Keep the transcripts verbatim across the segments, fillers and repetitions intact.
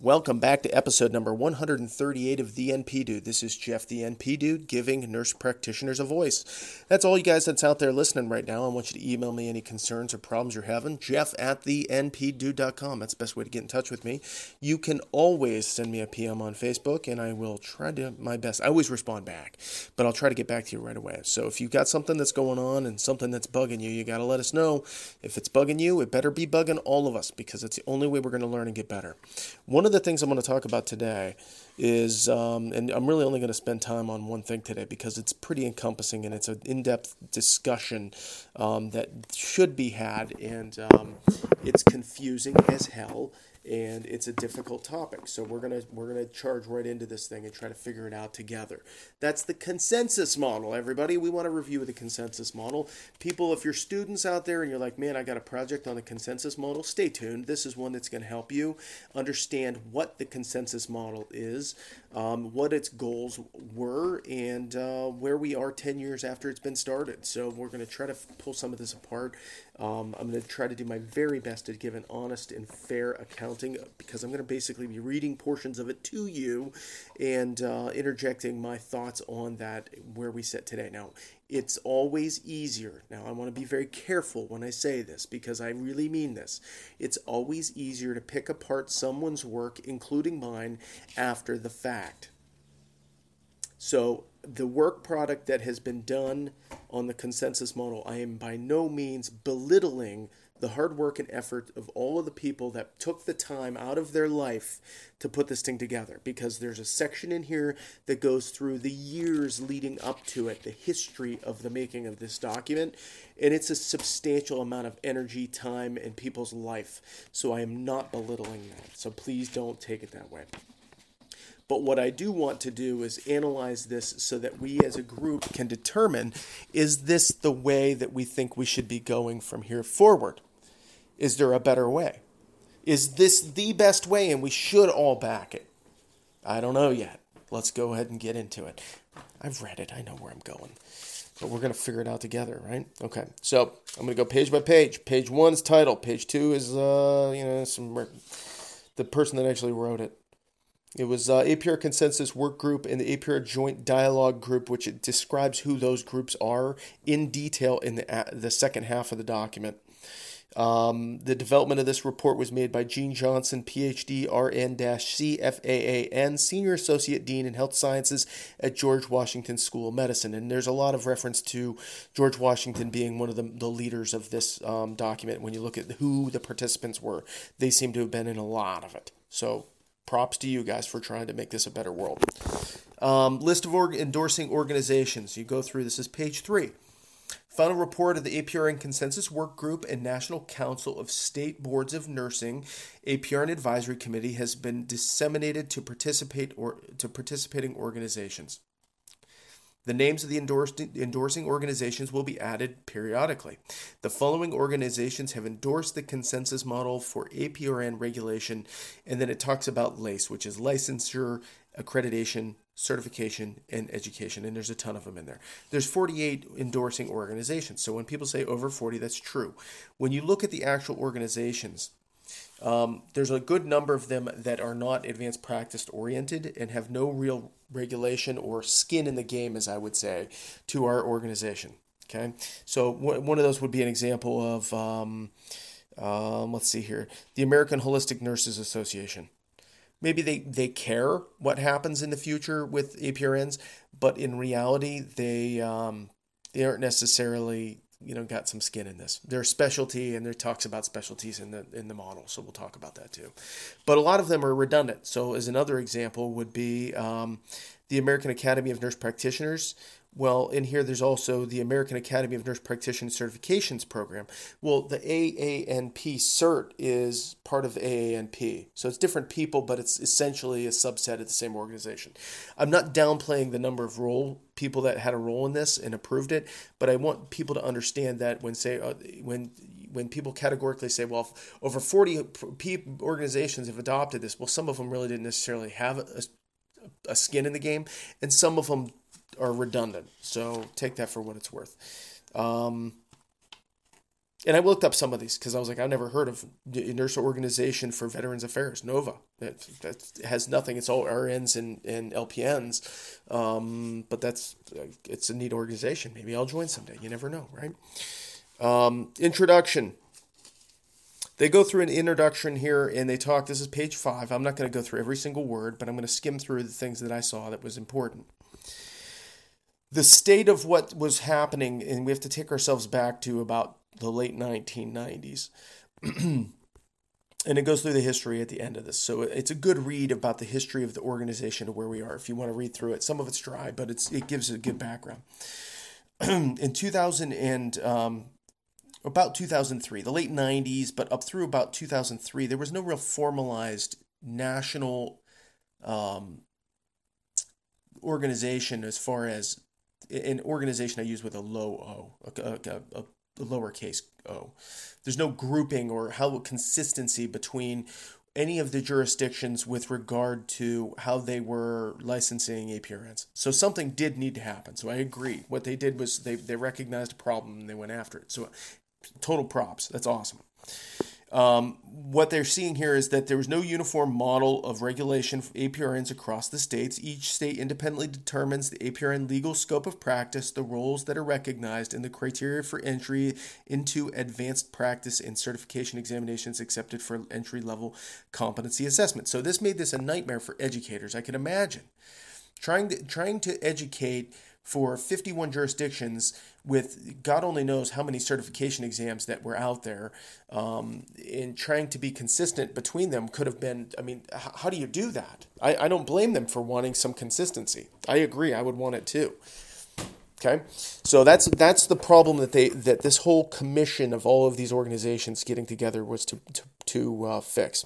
Welcome back to episode number one hundred thirty-eight of The N P Dude. This is Jeff, The N P Dude, giving nurse practitioners a voice. That's all you guys that's out there listening right now. I want you to email me any concerns or problems you're having. Jeff at the n p dude dot com. That's the best way to get in touch with me. You can always send me a P M on Facebook, and I will try to do my best. I always respond back, but I'll try to get back to you right away. So if you've got something that's going on and something that's bugging you, you got to let us know. If it's bugging you, it better be bugging all of us, because it's the only way we're going to learn and get better. One of the things I'm going to talk about today is, um, and I'm really only going to spend time on one thing today because it's pretty encompassing and it's an in-depth discussion um, that should be had, and um, it's confusing as hell, and it's a difficult topic. So we're gonna we're gonna charge right into this thing and try to figure it out together. That's the consensus model, everybody. We want to review the consensus model. People, if you're students out there and you're like, man, I got a project on the consensus model, stay tuned. This is one that's going to help you understand what the consensus model is. is, um, what its goals were, and uh, where we are ten years after it's been started. So we're going to try to f- pull some of this apart. Um, I'm going to try to do my very best to give an honest and fair accounting, because I'm going to basically be reading portions of it to you and uh, interjecting my thoughts on that, where we sit today. Now, it's always easier. Now, I want to be very careful when I say this, because I really mean this. It's always easier to pick apart someone's work, including mine, after the fact. So the work product that has been done on the consensus model, I am by no means belittling the hard work and effort of all of the people that took the time out of their life to put this thing together, because there's a section in here that goes through the years leading up to it, the history of the making of this document, and it's a substantial amount of energy, time, and people's life. So I am not belittling that. So please don't take it that way. But what I do want to do is analyze this so that we as a group can determine, is this the way that we think we should be going from here forward? Is there a better way? Is this the best way and we should all back it? I don't know yet. Let's go ahead and get into it. I've read it. I know where I'm going. But we're going to figure it out together, right? Okay, so I'm going to go page by page. Page one is title. Page two is, uh, you know, some the person that actually wrote it. It was uh, A P R Consensus Work Group and the A P R Joint Dialogue Group, which it describes who those groups are in detail in the uh, the second half of the document. Um, the development of this report was made by Jean Johnson, P H D, R N C, F A A N, Senior Associate Dean in Health Sciences at George Washington School of Medicine. And there's a lot of reference to George Washington being one of the, the leaders of this um, document. When you look at who the participants were, they seem to have been in a lot of it. So props to you guys for trying to make this a better world. Um, list of org- endorsing organizations. You go through, this is page three. Final report of the A P R N Consensus Work Group and National Council of State Boards of Nursing, A P R N Advisory Committee, has been disseminated to participate or to participating organizations. The names of the endorsing organizations will be added periodically. The following organizations have endorsed the consensus model for A P R N regulation, and then it talks about LACE, which is licensure, accreditation, certification, and education, and there's a ton of them in there. There's forty-eight endorsing organizations, so when people say over forty, that's true. When you look at the actual organizations, Um, there's a good number of them that are not advanced practice oriented and have no real regulation or skin in the game, as I would say, to our organization. Okay, so w- one of those would be an example of, um, um, let's see here, the American Holistic Nurses Association. Maybe they, they care what happens in the future with A P R Ns, but in reality, they um, they aren't necessarily, you know, got some skin in this. Their specialty, and there talks about specialties in the in the model, so we'll talk about that too. But a lot of them are redundant. So as another example would be um, the American Academy of Nurse Practitioners. Well, in here there's also the American Academy of Nurse Practitioner Certifications Program. Well, the A A N P cert is part of A A N P. So it's different people, but it's essentially a subset of the same organization. I'm not downplaying the number of role people that had a role in this and approved it, but I want people to understand that when say uh, when when people categorically say, well, over forty organizations have adopted this, well, some of them really didn't necessarily have a, a skin in the game, and some of them are redundant. So take that for what it's worth. Um, And I looked up some of these because I was like, I've never heard of the Nurse Organization for Veterans Affairs, NOVA. That, that has nothing. It's all R Ns and, and L P Ns. Um, but that's it's a neat organization. Maybe I'll join someday. You never know, right? Um, introduction. They go through an introduction here and they talk. This is page five. I'm not going to go through every single word, but I'm going to skim through the things that I saw that was important. The state of what was happening, and we have to take ourselves back to about the late nineteen nineties. And it goes through the history at the end of this. So it's a good read about the history of the organization and where we are if you want to read through it. Some of it's dry, but it's it gives a good background. In two thousand and um, about two thousand three, the late nineties, but up through about two thousand three, there was no real formalized national um, organization as far as an organization I use with a low O, a, a, a the lowercase o. There's no grouping or how consistency between any of the jurisdictions with regard to how they were licensing A P R Ns. So something did need to happen. So I agree. What they did was they, they recognized a problem and they went after it. So total props. That's awesome. Um, what they're seeing here is that there was no uniform model of regulation for A P R Ns across the states. Each state independently determines the A P R N legal scope of practice, the roles that are recognized, and the criteria for entry into advanced practice and certification examinations accepted for entry-level competency assessment. So this made this a nightmare for educators, I can imagine. Trying to, trying to educate for fifty-one jurisdictions with God only knows how many certification exams that were out there, um, and trying to be consistent between them could have been, I mean, h- how do you do that? I, I don't blame them for wanting some consistency. I agree. I would want it too. Okay. So that's, that's the problem that they, that this whole commission of all of these organizations getting together was to, to, to uh, fix.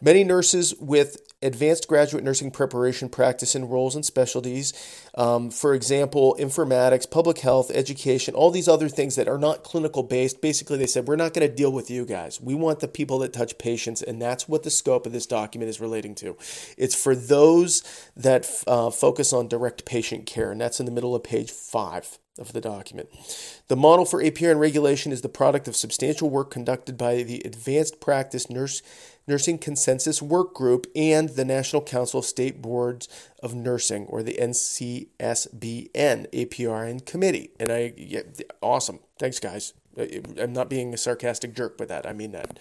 Many nurses with advanced graduate nursing preparation practice in roles and specialties, um, for example, informatics, public health, education, all these other things that are not clinical based. Basically, they said, we're not going to deal with you guys. We want the people that touch patients, and that's what the scope of this document is relating to. It's for those that uh, focus on direct patient care, and that's in the middle of page five of the document. The model for A P R N regulation is the product of substantial work conducted by the Advanced Practice Nurse Nursing Consensus Work Group and the National Council of State Boards of Nursing, or the N C S B N A P R N Committee. And I, yeah, awesome. Thanks, guys. I'm not being a sarcastic jerk with that. I mean that.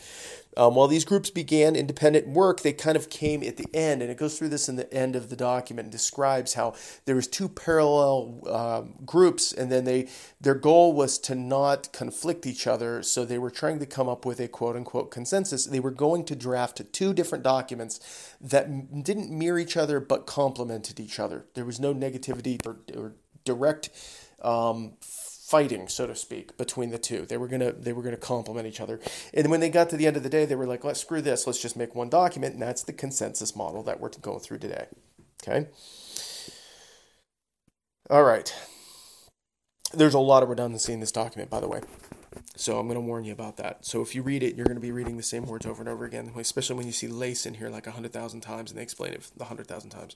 Um, while these groups began independent work, they kind of came at the end, and it goes through this in the end of the document and describes how there was two parallel um, groups, and then they their goal was to not conflict each other, so they were trying to come up with a quote-unquote consensus. They were going to draft two different documents that didn't mirror each other but complemented each other. There was no negativity or, or direct um fighting, so to speak, between the two. They were gonna they were gonna complement each other. And when they got to the end of the day, they were like, let's screw this, let's just make one document, and that's the consensus model that we're going through today. Okay. All right. There's a lot of redundancy in this document, by the way. So I'm gonna warn you about that. So if you read it, you're gonna be reading the same words over and over again, especially when you see LACE in here like a hundred thousand times and they explain it a hundred thousand times.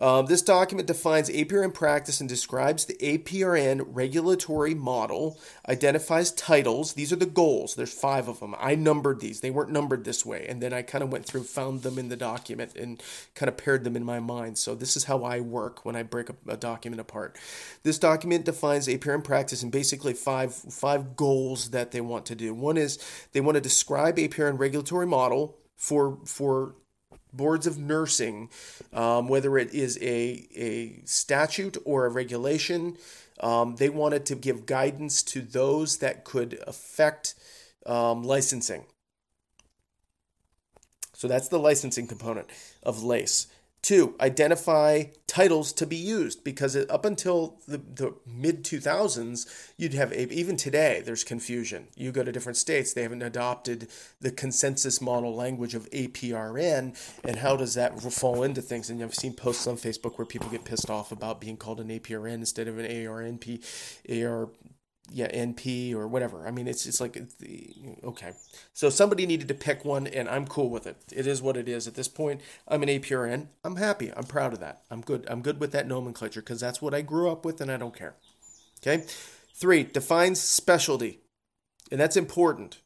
Um, this document defines A P R N practice and describes the A P R N regulatory model, identifies titles. These are the goals. There's five of them. I numbered these. They weren't numbered this way. And then I kind of went through, found them in the document and kind of paired them in my mind. So this is how I work when I break a, a document apart. This document defines A P R N practice and basically five, five goals that they want to do. One is they want to describe A P R N regulatory model for, for, boards of nursing, um, whether it is a, a statute or a regulation. Um, they wanted to give guidance to those that could affect um, licensing. So that's the licensing component of LACE. Two, identify titles to be used, because up until the, the mid two thousands, you'd have, even today, there's confusion. You go to different states, they haven't adopted the consensus model language of A P R N, and how does that fall into things? And I've seen posts on Facebook where people get pissed off about being called an A P R N instead of an A R N P, A R, yeah, N P or whatever. I mean, it's it's like, okay. So somebody needed to pick one, and I'm cool with it. It is what it is. At this point, I'm an A P R N. I'm happy. I'm proud of that. I'm good. I'm good with that nomenclature because that's what I grew up with, and I don't care. Okay. Three, defines specialty. And that's important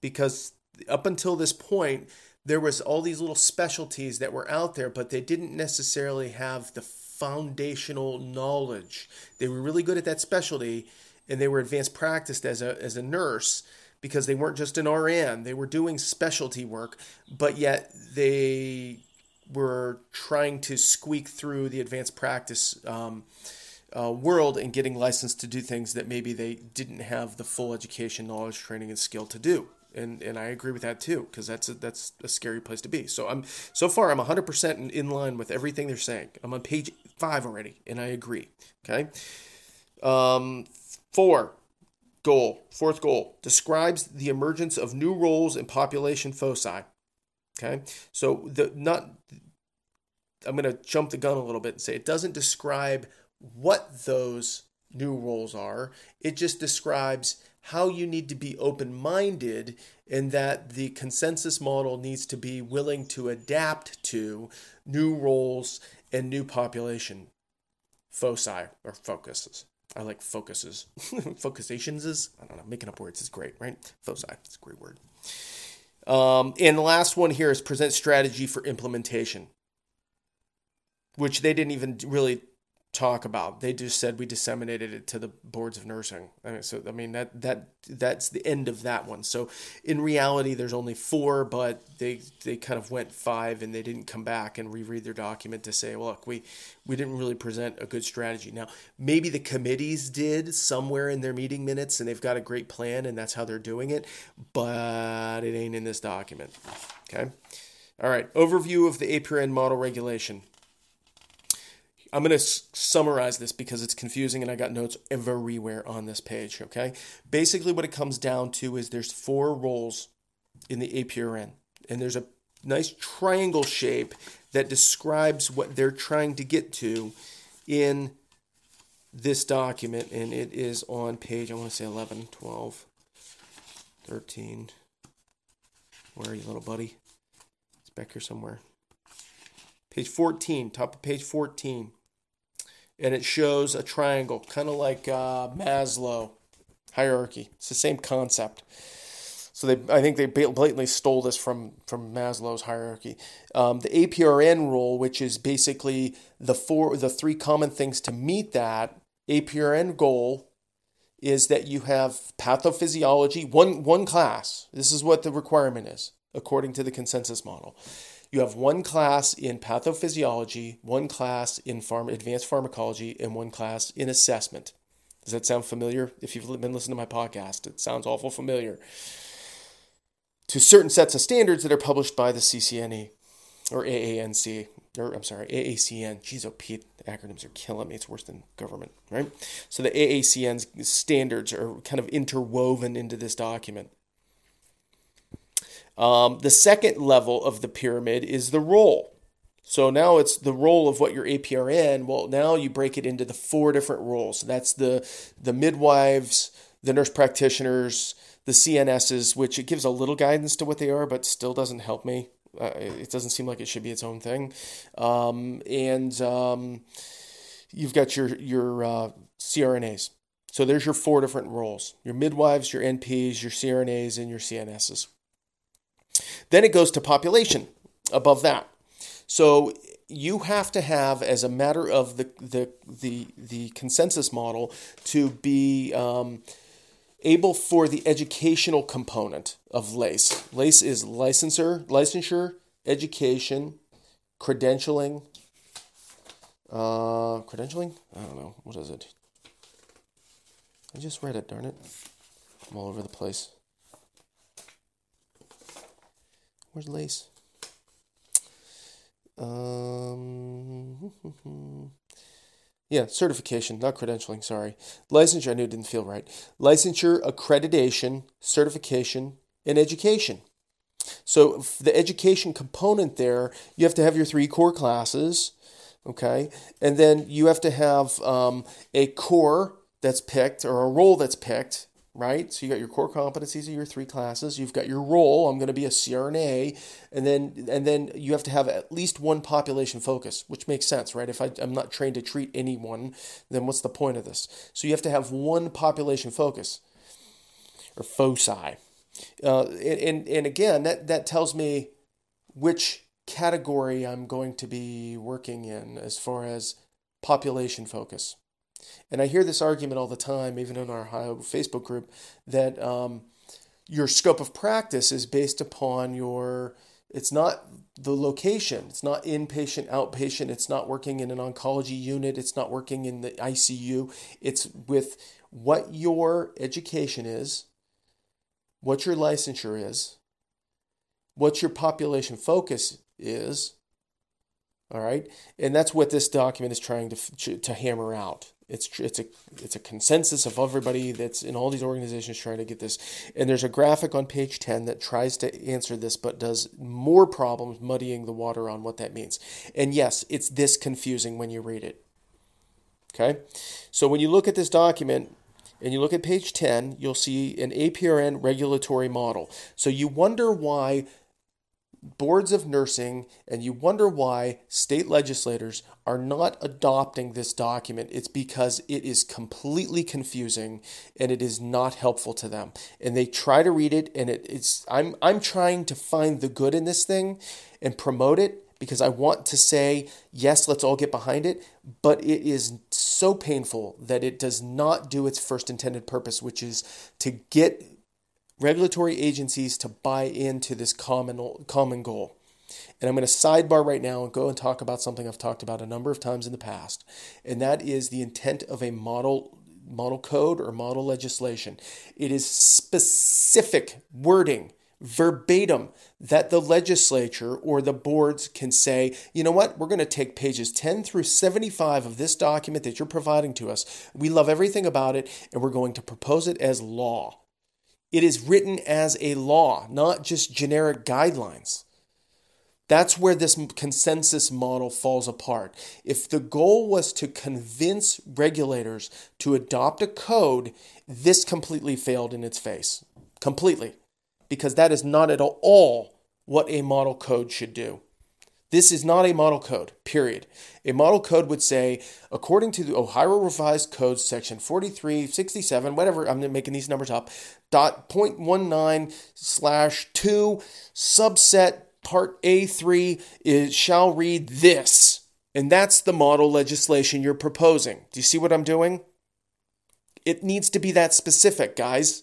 because up until this point, there was all these little specialties that were out there, but they didn't necessarily have the foundational knowledge. They were really good at that specialty, and they were advanced practiced as a as a nurse because they weren't just an R N. They were doing specialty work, but yet they were trying to squeak through the advanced practice um, uh, world and getting licensed to do things that maybe they didn't have the full education, knowledge, training, and skill to do. And and I agree with that too, because that's a, that's a scary place to be. So I'm so far I'm one hundred percent in, in line with everything they're saying. I'm on page five already, and I agree. Okay, um, four goal, fourth goal describes the emergence of new roles and population foci. Okay, so the not I'm going to jump the gun a little bit and say it doesn't describe what those new roles are. It just describes how you need to be open-minded and that the consensus model needs to be willing to adapt to new roles and new population foci or focuses. I like focuses. Focusations, I don't know, making up words is great, right? Foci, it's a great word. Um, and the last one here is present strategy for implementation, which they didn't even really talk about. They just said we disseminated it to the boards of nursing. I mean, so I mean that that that's the end of that one. So in reality, there's only four, but they they kind of went five, and they didn't come back and reread their document to say, well, look, we we didn't really present a good strategy. Now maybe the committees did somewhere in their meeting minutes, and they've got a great plan, and that's how they're doing it, but it ain't in this document. Okay, all right. Overview of the A P R N model regulation. I'm going to summarize this because it's confusing and I got notes everywhere on this page, okay? Basically what it comes down to is there's four roles in the A P R N, and there's a nice triangle shape that describes what they're trying to get to in this document, and it is on page, I want to say eleven, twelve, thirteen. Where are you, little buddy? It's back here somewhere. Page fourteen, top of page fourteen. And it shows a triangle, kind of like uh, Maslow hierarchy. It's the same concept. So they, I think they blatantly stole this from, from Maslow's hierarchy. Um, the A P R N rule, which is basically the four, the three common things to meet that A P R N goal, is that you have pathophysiology, one one class. This is what the requirement is, according to the consensus model. You have one class in pathophysiology, one class in pharma, advanced pharmacology, and one class in assessment. Does that sound familiar? If you've been listening to my podcast, it sounds awful familiar. To certain sets of standards that are published by the C C N E or A A N C, or I'm sorry, A A C N. Jeez, oh Pete, the acronyms are killing me. It's worse than government, right? So the A A C N standards are kind of interwoven into this document. Um, the second level of the pyramid is the role. So now it's the role of what your A P R N, well, now you break it into the four different roles. That's the, the midwives, the nurse practitioners, the C N Ss, which it gives a little guidance to what they are, but still doesn't help me. Uh, it doesn't seem like it should be its own thing. Um, and um, you've got your, your uh, C R N As. So there's your four different roles, your midwives, your N Ps, your C R N As, and your C N Ss. Then it goes to population above that. So you have to have, as a matter of the the the, the consensus model, to be um, able for the educational component of LACE. LACE is licensure, licensure, education, credentialing. Uh, credentialing? I don't know. What is it? I just read it, darn it. I'm all over the place. Where's LACE? Um, yeah, certification, not credentialing, sorry. Licensure, I knew it didn't feel right. Licensure, accreditation, certification, and education. So the education component there, you have to have your three core classes, okay? And then you have to have um, a core that's picked or a role that's picked, right? So you got your core competencies of your three classes. You've got your role. I'm going to be a C R N A. And then and then you have to have at least one population focus, which makes sense, right? If I, I'm not trained to treat anyone, then what's the point of this? So you have to have one population focus. or foci. Uh, and, and again, that, that tells me which category I'm going to be working in as far as population focus. And I hear this argument all the time, even in our Ohio Facebook group, that um, your scope of practice is based upon your, it's not the location. It's not inpatient, outpatient. It's not working in an oncology unit. It's not working in the I C U. It's with what your education is, what your licensure is, what your population focus is, all right? And that's what this document is trying to to hammer out. It's it's a it's a consensus of everybody that's in all these organizations trying to get this. And there's a graphic on page ten that tries to answer this, but does more problems muddying the water on what that means. And yes, it's this confusing when you read it, okay? So when you look at this document and you look at page ten, you'll see an A P R N regulatory model. So you wonder why boards of nursing, and you wonder why state legislators are not adopting this document. It's because it is completely confusing and it is not helpful to them. And they try to read it, and it, it's I'm I'm trying to find the good in this thing and promote it because I want to say, yes, let's all get behind it, but it is so painful that it does not do its first intended purpose, which is to get regulatory agencies to buy into this common common goal. And I'm going to sidebar right now and go and talk about something I've talked about a number of times in the past, and that is the intent of a model model code or model legislation. It is specific wording, verbatim, that the legislature or the boards can say, you know what, we're going to take pages ten through seventy-five of this document that you're providing to us. We love everything about it, and we're going to propose it as law. It is written as a law, not just generic guidelines. That's where this consensus model falls apart. If the goal was to convince regulators to adopt a code, this completely failed in its face. Completely. Because that is not at all what a model code should do. This is not a model code, period. A model code would say, according to the Ohio Revised Code, section forty-three sixty-seven, whatever, I'm making these numbers up, dot .zero point one nine slash two, subset part A three, is, shall read this. And that's the model legislation you're proposing. Do you see what I'm doing? It needs to be that specific, guys.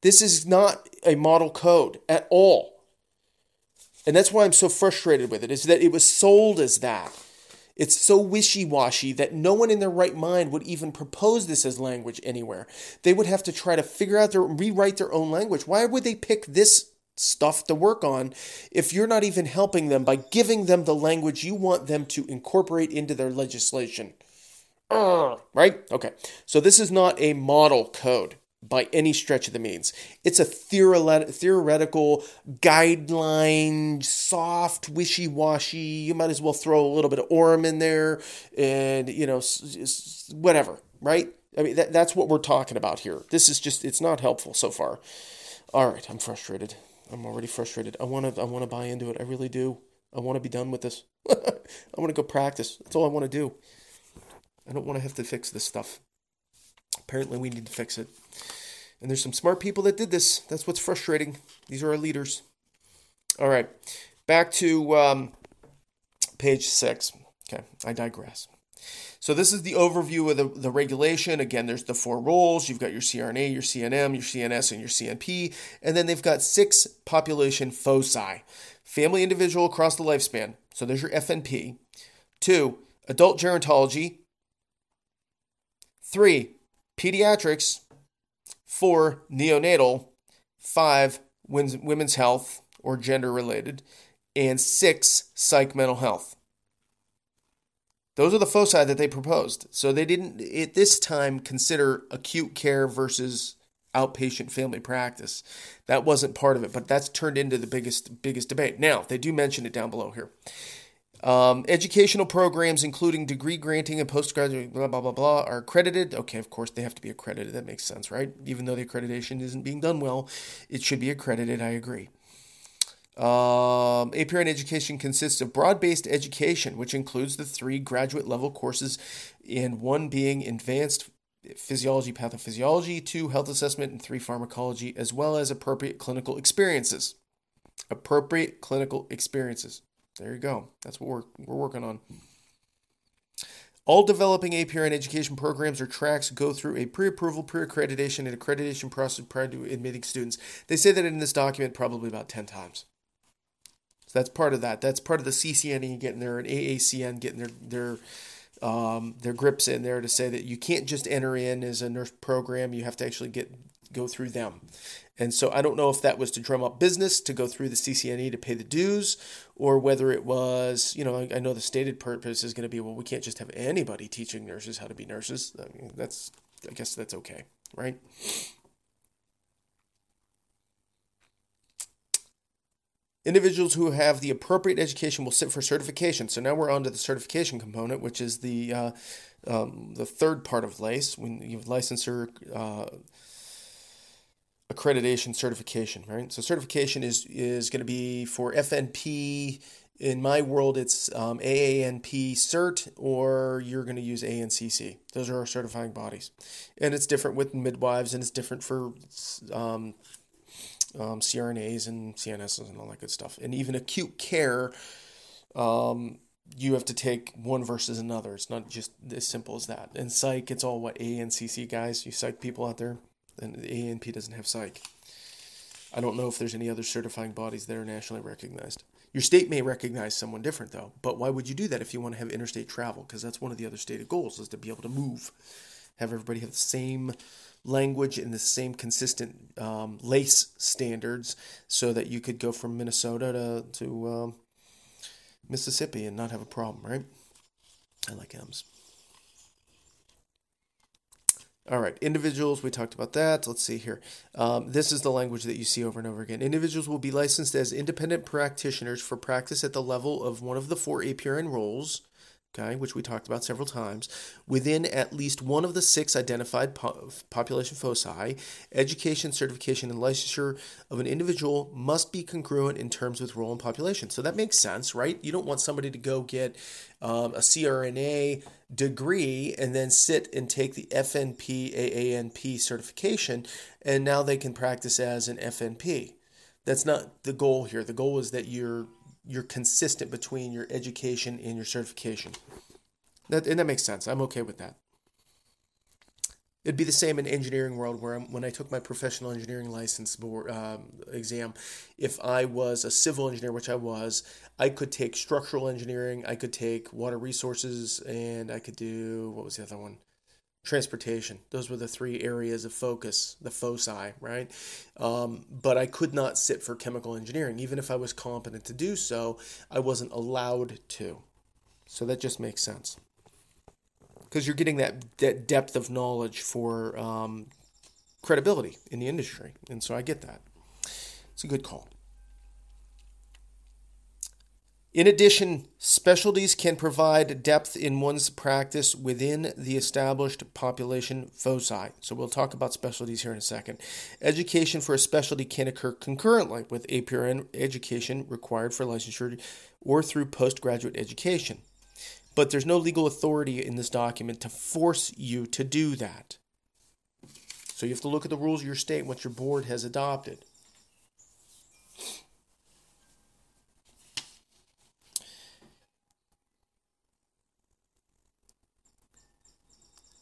This is not a model code at all. And that's why I'm so frustrated with it, is that it was sold as that. It's so wishy-washy that no one in their right mind would even propose this as language anywhere. They would have to try to figure out, their rewrite their own language. Why would they pick this stuff to work on if you're not even helping them by giving them the language you want them to incorporate into their legislation? Urgh, right? Okay. So this is not a model code by any stretch of the means. It's a theoret- theoretical guideline, soft, wishy-washy. You might as well throw a little bit of O R M in there and, you know, whatever, right? I mean, that, that's what we're talking about here. This is just, it's not helpful so far. All right, I'm frustrated. I'm already frustrated. I want to I want to buy into it. I really do. I want to be done with this. I want to go practice. That's all I want to do. I don't want to have to fix this stuff. Apparently, we need to fix it. And there's some smart people that did this. That's what's frustrating. These are our leaders. All right. Back to um, page six. Okay. I digress. So this is the overview of the, the regulation. Again, there's the four roles. You've got your C R N A, your C N M, your C N S, and your C N P. And then they've got six population foci. Family individual across the lifespan. So there's your F N P. Two, adult gerontology. Three, pediatrics. Four, neonatal. Five, women's health or gender-related. And six, psych mental health. Those are the foci that they proposed. So they didn't, at this time, consider acute care versus outpatient family practice. That wasn't part of it, but that's turned into the biggest, biggest debate. Now, they do mention it down below here. Um, educational programs, including degree granting and postgraduate blah, blah, blah, blah, are accredited. Okay, of course, they have to be accredited. That makes sense, right? Even though the accreditation isn't being done well, it should be accredited. I agree. Um, A P R N education consists of broad-based education, which includes the three graduate-level courses and one being advanced physiology, pathophysiology, two, health assessment, and three, pharmacology, as well as appropriate clinical experiences. Appropriate clinical experiences. There you go. That's what we're, we're working on. All developing A P R N education programs or tracks go through a pre-approval, pre-accreditation, and accreditation process prior to admitting students. They say that in this document probably about ten times. So that's part of that. That's part of the C C N E getting their, and A A C N getting their their um, their grips in there to say that you can't just enter in as a nurse program. You have to actually get go through them. And so I don't know if that was to drum up business, to go through the C C N E to pay the dues, or whether it was, you know, I, I know the stated purpose is going to be, well, we can't just have anybody teaching nurses how to be nurses. I mean, that's, I guess that's okay, right? Individuals who have the appropriate education will sit for certification. So now we're on to the certification component, which is the uh, um, the third part of LACE, when you have licensure, uh, accreditation, certification, right? So certification is is going to be for F N P. In my world, it's um, A A N P cert, or you're going to use A N C C. Those are our certifying bodies. And it's different with midwives, and it's different for um, um, C R N As and C N Ss and all that good stuff. And even acute care, um, you have to take one versus another. It's not just as simple as that. In psych, it's all what, A N C C guys, you psych people out there. And the A N P doesn't have psych. I don't know if there's any other certifying bodies that are nationally recognized. Your state may recognize someone different, though. But why would you do that if you want to have interstate travel? Because that's one of the other stated goals, is to be able to move. Have everybody have the same language and the same consistent um, LACE standards so that you could go from Minnesota to, to um, Mississippi and not have a problem, right? I like M's. All right, individuals, we talked about that. Let's see here. Um, this is the language that you see over and over again. Individuals will be licensed as independent practitioners for practice at the level of one of the four A P R N roles, okay, which we talked about several times, within at least one of the six identified po- population foci. Education, certification, and licensure of an individual must be congruent in terms with role and population. So that makes sense, right? You don't want somebody to go get um, a C R N A degree and then sit and take the F N P, A A N P certification, and now they can practice as an F N P. That's not the goal here. The goal is that you're you're consistent between your education and your certification. That and that makes sense. I'm okay with that. It'd be the same in engineering world where I'm, when I took my professional engineering license board, um, exam, if I was a civil engineer, which I was, I could take structural engineering, I could take water resources, and I could do, what was the other one? Transportation. Those were the three areas of focus, the foci, right? Um, but I could not sit for chemical engineering. Even if I was competent to do so, I wasn't allowed to. So that just makes sense. Because you're getting that, that depth of knowledge for um, credibility in the industry. And so I get that. It's a good call. In addition, specialties can provide depth in one's practice within the established population foci. So we'll talk about specialties here in a second. Education for a specialty can occur concurrently with A P R N education required for licensure or through postgraduate education. But there's no legal authority in this document to force you to do that. So you have to look at the rules of your state and what your board has adopted.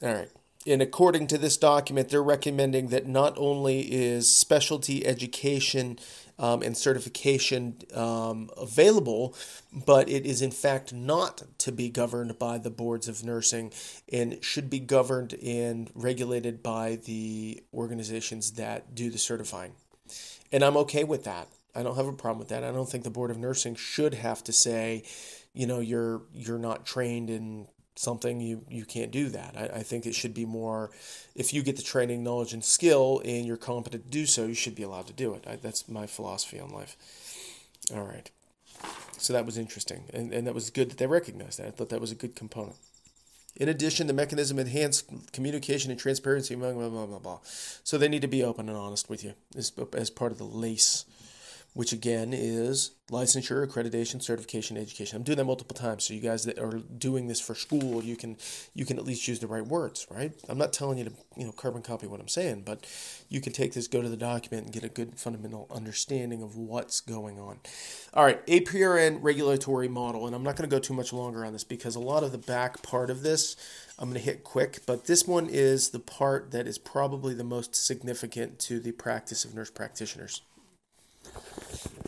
All right. And according to this document, they're recommending that not only is specialty education um, and certification um, available, but it is in fact not to be governed by the boards of nursing and should be governed and regulated by the organizations that do the certifying. And I'm okay with that. I don't have a problem with that. I don't think the Board of Nursing should have to say, you know, you're you're not trained in something, you you can't do that. I, I think it should be more, if you get the training, knowledge, and skill, and you're competent to do so, you should be allowed to do it. I, that's my philosophy on life. All right. So that was interesting, and, and that was good that they recognized that. I thought that was a good component. In addition, the mechanism enhanced communication and transparency, blah, blah, blah, blah, blah. So they need to be open and honest with you as, as part of the LACE which again is licensure, accreditation, certification, education. I'm doing that multiple times, so you guys that are doing this for school, you can you can at least use the right words, right? I'm not telling you to you know carbon copy what I'm saying, but you can take this, go to the document, and get a good fundamental understanding of what's going on. All right, A P R N regulatory model, and I'm not going to go too much longer on this because a lot of the back part of this I'm going to hit quick, but this one is the part that is probably the most significant to the practice of nurse practitioners.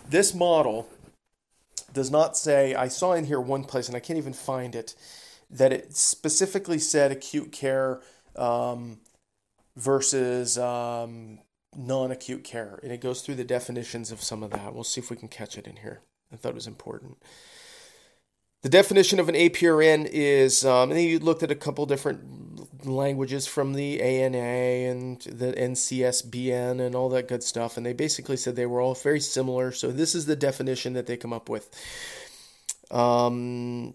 This model does not say, I saw in here one place, and I can't even find it, that it specifically said acute care um, versus um, non-acute care. And it goes through the definitions of some of that. We'll see if we can catch it in here. I thought it was important. The definition of an A P R N is, um, and then you looked at a couple different languages from the A N A and the N C S B N and all that good stuff, and they basically said they were all very similar, so this is the definition that they come up with. Um,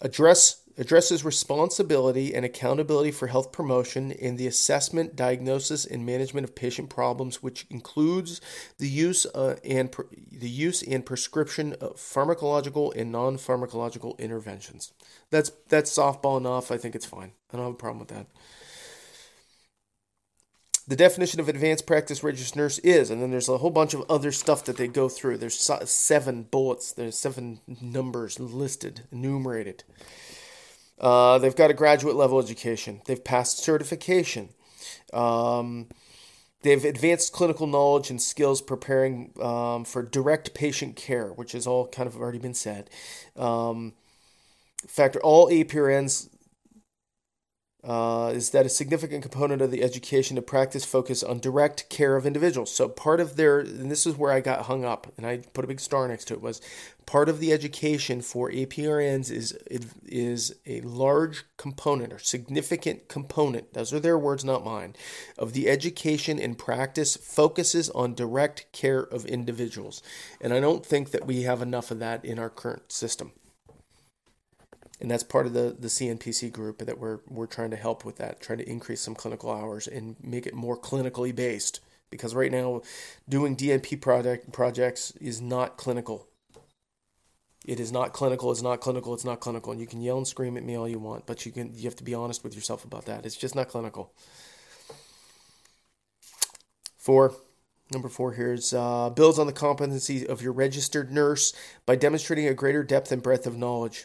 address addresses responsibility and accountability for health promotion in the assessment, diagnosis, and management of patient problems, which includes the use uh, and pre- the use and prescription of pharmacological and non-pharmacological interventions. That's that's softball enough. I think it's fine. I don't have a problem with that. The definition of advanced practice registered nurse is, and then there's a whole bunch of other stuff that they go through. There's seven bullets. There's seven numbers listed, enumerated. Uh, they've got a graduate level education. They've passed certification. Um, they've advanced clinical knowledge and skills preparing um, for direct patient care, which has all kind of already been said. Um, in fact, all A P R Ns uh, is that a significant component of the education to practice focus on direct care of individuals. So part of their, and this is where I got hung up, and I put a big star next to it, was part of the education for A P R Ns is is a large component or significant component, those are their words, not mine, of the education and practice focuses on direct care of individuals. And I don't think that we have enough of that in our current system. And that's part of the, the C N P C group that we're we're trying to help with that, trying to increase some clinical hours and make it more clinically based. Because right now, doing D N P project, projects is not clinical. It is not clinical, it's not clinical, it's not clinical. And you can yell and scream at me all you want, but you can you have to be honest with yourself about that. It's just not clinical. Four. Number four here is uh, builds on the competency of your registered nurse by demonstrating a greater depth and breadth of knowledge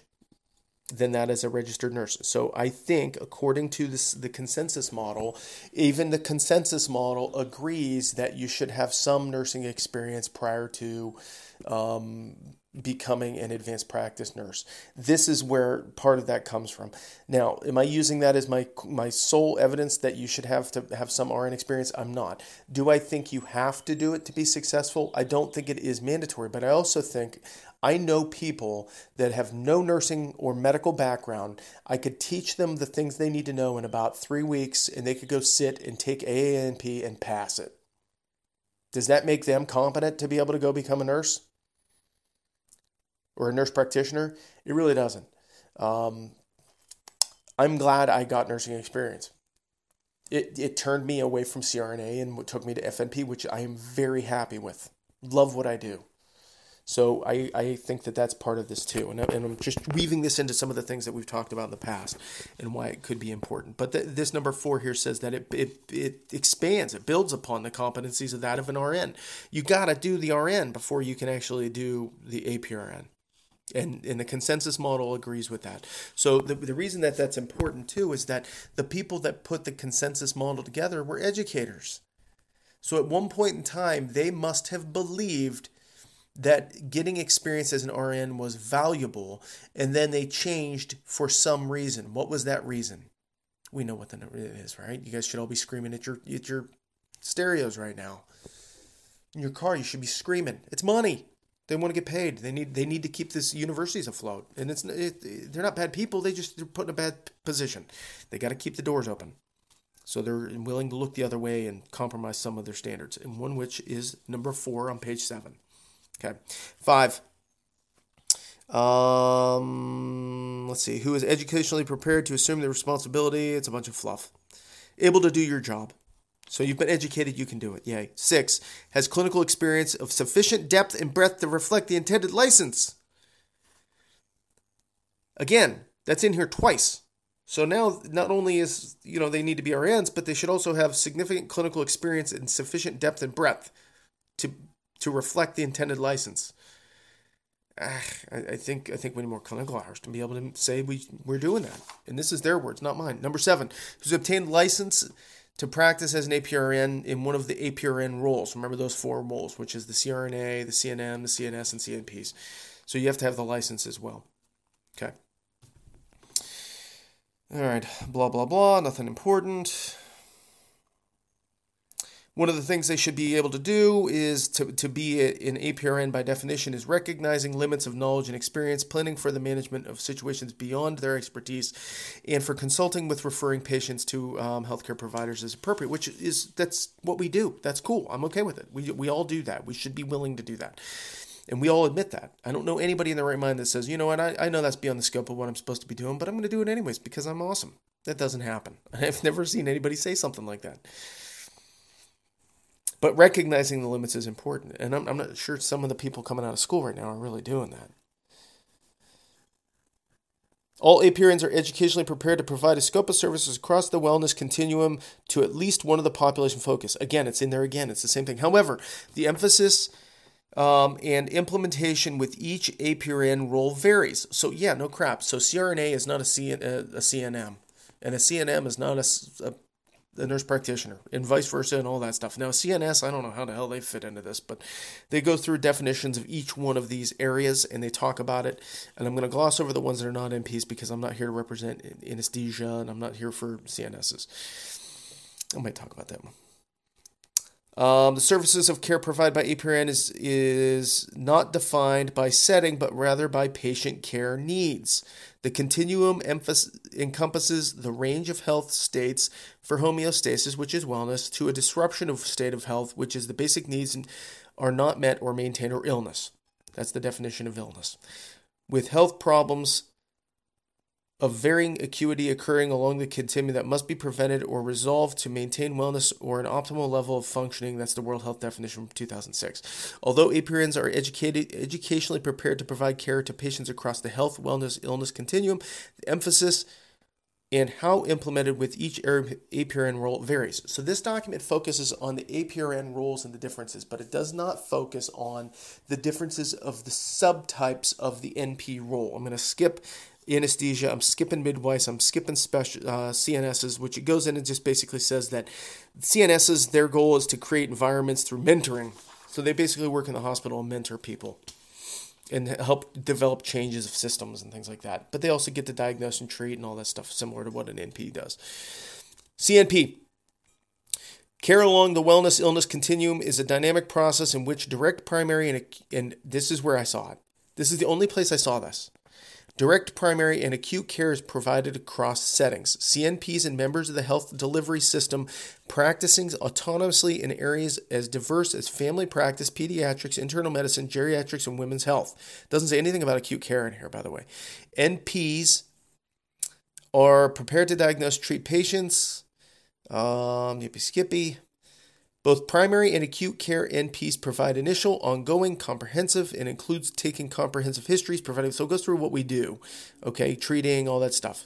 than that as a registered nurse. So I think, according to this, the consensus model, even the consensus model agrees that you should have some nursing experience prior to um, becoming an advanced practice nurse. This is where part of that comes from. Now, am I using that as my my sole evidence that you should have to have some R N experience? I'm not. Do I think you have to do it to be successful? I don't think it is mandatory, but I also think I know people that have no nursing or medical background. I could teach them the things they need to know in about three weeks, and they could go sit and take A A N P and pass it. Does that make them competent to be able to go become a nurse or a nurse practitioner? It really doesn't. Um, I'm glad I got nursing experience. It, it turned me away from C R N A and took me to F N P, which I am very happy with. Love what I do. So I, I think that that's part of this too. And, I, and I'm just weaving this into some of the things that we've talked about in the past and why it could be important. But th- this number four here says that it, it it expands, it builds upon the competencies of that of an R N. You got to do the R N before you can actually do the A P R N. And, and the consensus model agrees with that. So the, the reason that that's important too is that the people that put the consensus model together were educators. So at one point in time, they must have believed that getting experience as an R N was valuable, and then they changed for some reason. What was that reason? We know what the number is, right? You guys should all be screaming at your at your stereos right now. In your car, you should be screaming. It's money. They want to get paid. They need they need to keep this universities afloat. And it's it, they're not bad people. They just they're put in a bad position. They got to keep the doors open. So they're willing to look the other way and compromise some of their standards. And one which is number four on page seven. Okay, five. Um, let's see. Who is educationally prepared to assume the responsibility? It's a bunch of fluff. Able to do your job. So you've been educated, you can do it. Yay. Six, has clinical experience of sufficient depth and breadth to reflect the intended license. Again, that's in here twice. So now not only is, you know, they need to be R Ns, but they should also have significant clinical experience in sufficient depth and breadth to to reflect the intended license. Ah, I, I think I think we need more clinical hours to be able to say we, we're doing that. And this is their words, not mine. Number seven, who's obtained license to practice as an A P R N in one of the A P R N roles. Remember those four roles, which is the C R N A, the C N M, the C N S, and C N Ps. So you have to have the license as well. Okay. All right, blah, blah, blah, nothing important. One of the things they should be able to do is to, to be an A P R N by definition is recognizing limits of knowledge and experience, planning for the management of situations beyond their expertise, and for consulting with referring patients to um, healthcare providers as appropriate, which is, that's what we do. That's cool. I'm okay with it. We we all do that. We should be willing to do that. And we all admit that. I don't know anybody in their right mind that says, you know what, I, I know that's beyond the scope of what I'm supposed to be doing, but I'm going to do it anyways because I'm awesome. That doesn't happen. I've never seen anybody say something like that. But recognizing the limits is important. And I'm, I'm not sure some of the people coming out of school right now are really doing that. All A P R Ns are educationally prepared to provide a scope of services across the wellness continuum to at least one of the population focus. Again, it's in there again. It's the same thing. However, the emphasis Um, and implementation with each A P R N role varies. So yeah, no crap. So C R N A is not a, C, a, a C N M, and a C N M is not a, a, a nurse practitioner, and vice versa, and all that stuff. Now C N S, I don't know how the hell they fit into this, but they go through definitions of each one of these areas, and they talk about it. And I'm going to gloss over the ones that are not N Ps because I'm not here to represent anesthesia, and I'm not here for C N Ss. I might talk about that one. Um, the services of care provided by A P R N is, is not defined by setting, but rather by patient care needs. The continuum emphasis, encompasses the range of health states for homeostasis, which is wellness, to a disruption of state of health, which is the basic needs are not met or maintained, or illness. That's the definition of illness. With health problems of varying acuity occurring along the continuum that must be prevented or resolved to maintain wellness or an optimal level of functioning. That's the World Health Definition from two thousand six. Although A P R Ns are educated, educationally prepared to provide care to patients across the health, wellness, illness continuum, the emphasis and how implemented with each A P R N role varies. So this document focuses on the A P R N roles and the differences, but it does not focus on the differences of the subtypes of the N P role. I'm going to skip anesthesia, I'm skipping midwives, I'm skipping special uh, C N Ss, which it goes in and just basically says that C N Ss, their goal is to create environments through mentoring. So they basically work in the hospital and mentor people and help develop changes of systems and things like that. But they also get to diagnose and treat and all that stuff, similar to what an N P does. C N P. Care along the wellness-illness continuum is a dynamic process in which direct primary, and, and this is where I saw it. This is the only place I saw this. Direct primary and acute care is provided across settings. C N Ps and members of the health delivery system practicing autonomously in areas as diverse as family practice, pediatrics, internal medicine, geriatrics, and women's health. Doesn't say anything about acute care in here, by the way. N Ps are prepared to diagnose, treat patients. Um, yippee skippy. Both primary and acute care N Ps provide initial, ongoing, comprehensive, and includes taking comprehensive histories, providing, so it goes through what we do, okay, treating, all that stuff,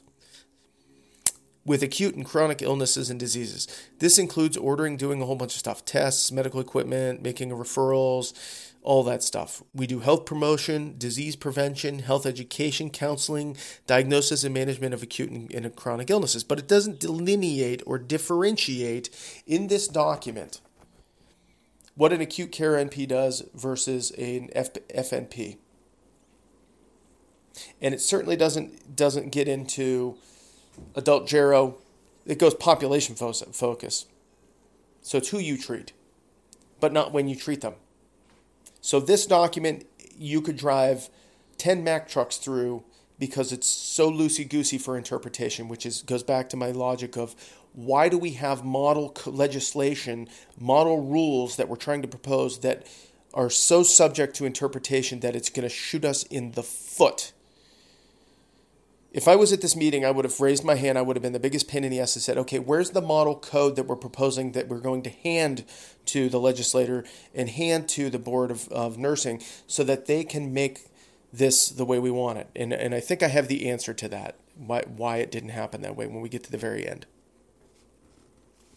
with acute and chronic illnesses and diseases. This includes ordering, doing a whole bunch of stuff, tests, medical equipment, making referrals, all that stuff. We do health promotion, disease prevention, health education, counseling, diagnosis and management of acute and, and chronic illnesses. But it doesn't delineate or differentiate in this document what an acute care N P does versus an F N P. And it certainly doesn't doesn't get into adult gero. It goes population focus. So it's who you treat, but not when you treat them. So this document, you could drive ten Mack trucks through because it's so loosey-goosey for interpretation, which is goes back to my logic of why do we have model legislation, model rules that we're trying to propose that are so subject to interpretation that it's going to shoot us in the foot. If I was at this meeting, I would have raised my hand. I would have been the biggest pain in the ass and said, okay, where's the model code that we're proposing that we're going to hand to the legislator and hand to the Board of, of Nursing so that they can make this the way we want it? And and I think I have the answer to that, why, why it didn't happen that way when we get to the very end.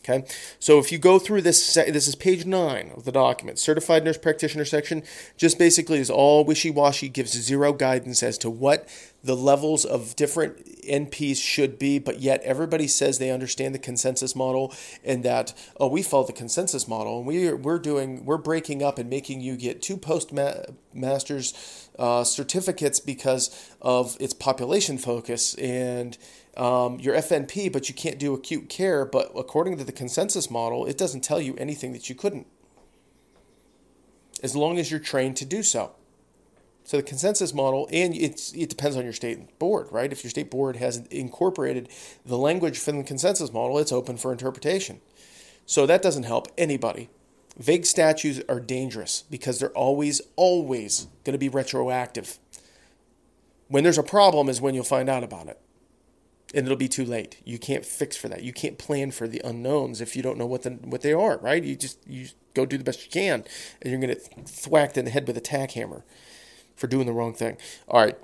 Okay, so if you go through this, this is page nine of the document. Certified nurse practitioner section just basically is all wishy-washy, gives zero guidance as to what the levels of different N Ps should be, but yet everybody says they understand the consensus model and that, oh, we follow the consensus model and we're, we're doing, we're breaking up and making you get two postmaster's uh, certificates because of its population focus and um, your F N P, but you can't do acute care. But according to the consensus model, it doesn't tell you anything that you couldn't, as long as you're trained to do so. So the consensus model, and it's it depends on your state board, right? If your state board has incorporated the language from the consensus model, it's open for interpretation. So that doesn't help anybody. Vague statutes are dangerous because they're always, always going to be retroactive. When there's a problem is when you'll find out about it. And it'll be too late. You can't fix for that. You can't plan for the unknowns if you don't know what the, what they are, right? You just you go do the best you can, and you're going to get thwacked in the head with a tack hammer for doing the wrong thing. All right.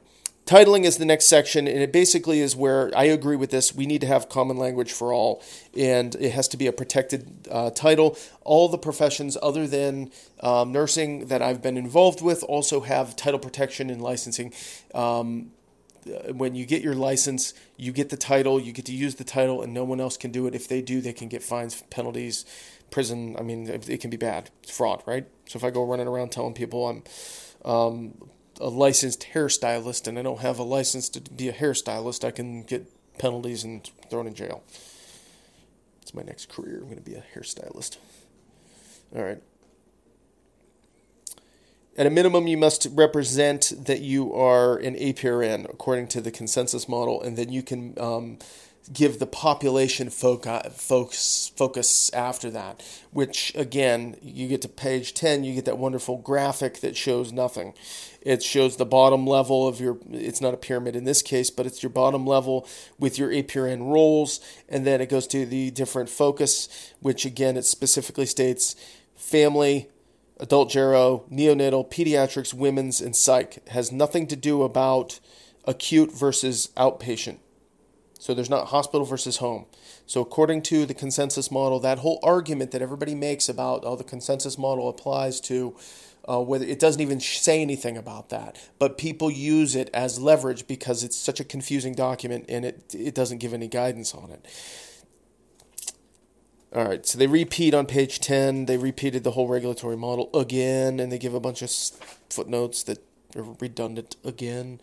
Titling is the next section, and it basically is where I agree with this. We need to have common language for all, and it has to be a protected uh, title. All the professions other than um, nursing that I've been involved with also have title protection and licensing. Um, when you get your license, you get the title, you get to use the title, and no one else can do it. If they do, they can get fines, penalties, prison. I mean, it can be bad. It's fraud, right? So if I go running around telling people I'm... Um, a licensed hairstylist and I don't have a license to be a hairstylist, I can get penalties and thrown in jail. It's my next career. I'm going to be a hairstylist. All right. At a minimum, you must represent that you are an A P R N according to the consensus model, and then you can um, give the population focus focus after that, which, again, you get to page ten, you get that wonderful graphic that shows nothing. It shows the bottom level of your, it's not a pyramid in this case, but it's your bottom level with your A P R N roles, and then it goes to the different focus, which, again, it specifically states family, adult gero, neonatal, pediatrics, women's, and psych. It has nothing to do about acute versus outpatient. So there's not hospital versus home. So according to the consensus model, that whole argument that everybody makes about, oh, the consensus model applies to uh, whether, it doesn't even say anything about that. But people use it as leverage because it's such a confusing document and it, it doesn't give any guidance on it. All right, so they repeat on page ten. They repeated the whole regulatory model again, and they give a bunch of footnotes that are redundant again.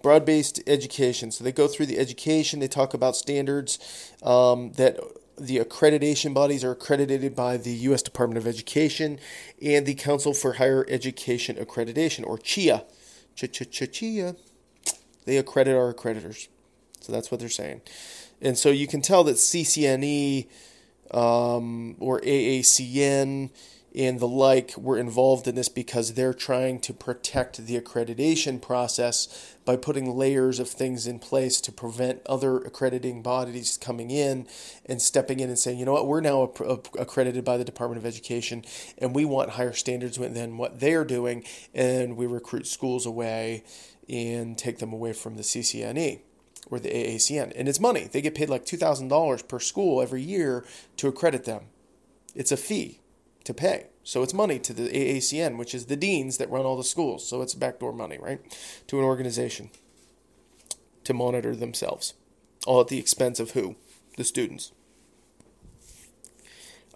Broad-based education. So they go through the education. They talk about standards um, that the accreditation bodies are accredited by the U S Department of Education and the Council for Higher Education Accreditation, or C H I A. C H I A. They accredit our accreditors. So that's what they're saying. And so you can tell that C C N E um, or A A C N and the like were involved in this because they're trying to protect the accreditation process by putting layers of things in place to prevent other accrediting bodies coming in and stepping in and saying, you know what, we're now accredited by the Department of Education and we want higher standards than what they're doing, and we recruit schools away and take them away from the C C N E or the A A C N. And it's money. They get paid like two thousand dollars per school every year to accredit them. It's a fee to pay. So it's money to the A A C N, which is the deans that run all the schools. So it's backdoor money, right, to an organization to monitor themselves, all at the expense of who? The students.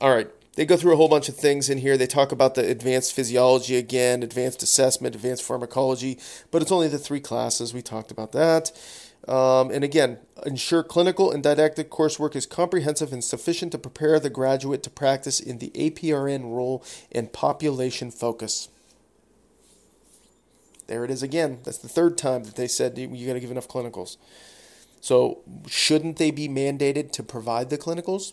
All right. They go through a whole bunch of things in here. They talk about the advanced physiology again, advanced assessment, advanced pharmacology, but it's only the three classes. We talked about that. Um, and again, ensure clinical and didactic coursework is comprehensive and sufficient to prepare the graduate to practice in the A P R N role and population focus. There it is again. That's the third time that they said you got to give enough clinicals. So shouldn't they be mandated to provide the clinicals?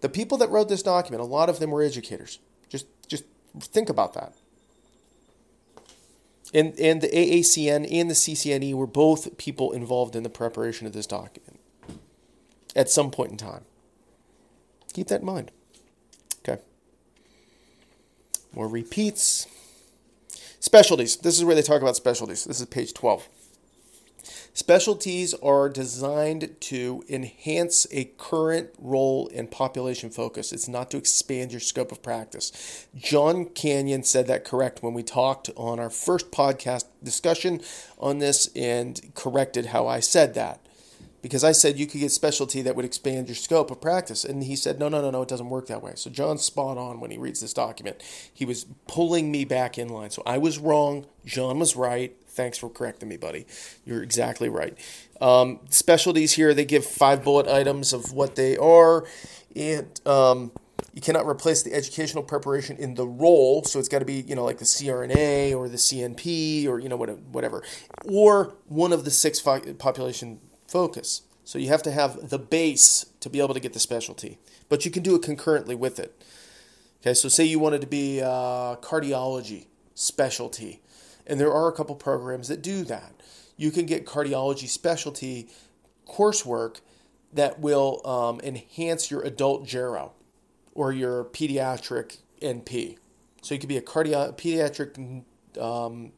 The people that wrote this document, a lot of them were educators. Just, just think about that. And, and the A A C N and the C C N E were both people involved in the preparation of this document at some point in time. Keep that in mind. Okay. More repeats. Specialties. This is where they talk about specialties. This is page twelve. Specialties are designed to enhance a current role and population focus. It's not to expand your scope of practice. John Canyon said that correct when we talked on our first podcast discussion on this and corrected how I said that. Because I said you could get specialty that would expand your scope of practice. And he said, no, no, no, no, it doesn't work that way. So John's spot on when he reads this document. He was pulling me back in line. So I was wrong. John was right. Thanks for correcting me, buddy. You're exactly right. Um, specialties here, they give five bullet items of what they are. And um, you cannot replace the educational preparation in the role. So it's got to be, you know, like the C R N A or the C N P or, you know, whatever. Or one of the six population focus. So you have to have the base to be able to get the specialty, but you can do it concurrently with it. Okay, so say you wanted to be uh, cardiology specialty, and there are a couple programs that do that. You can get cardiology specialty coursework that will um, enhance your adult gero or your pediatric N P. So you could be a cardio- pediatric um,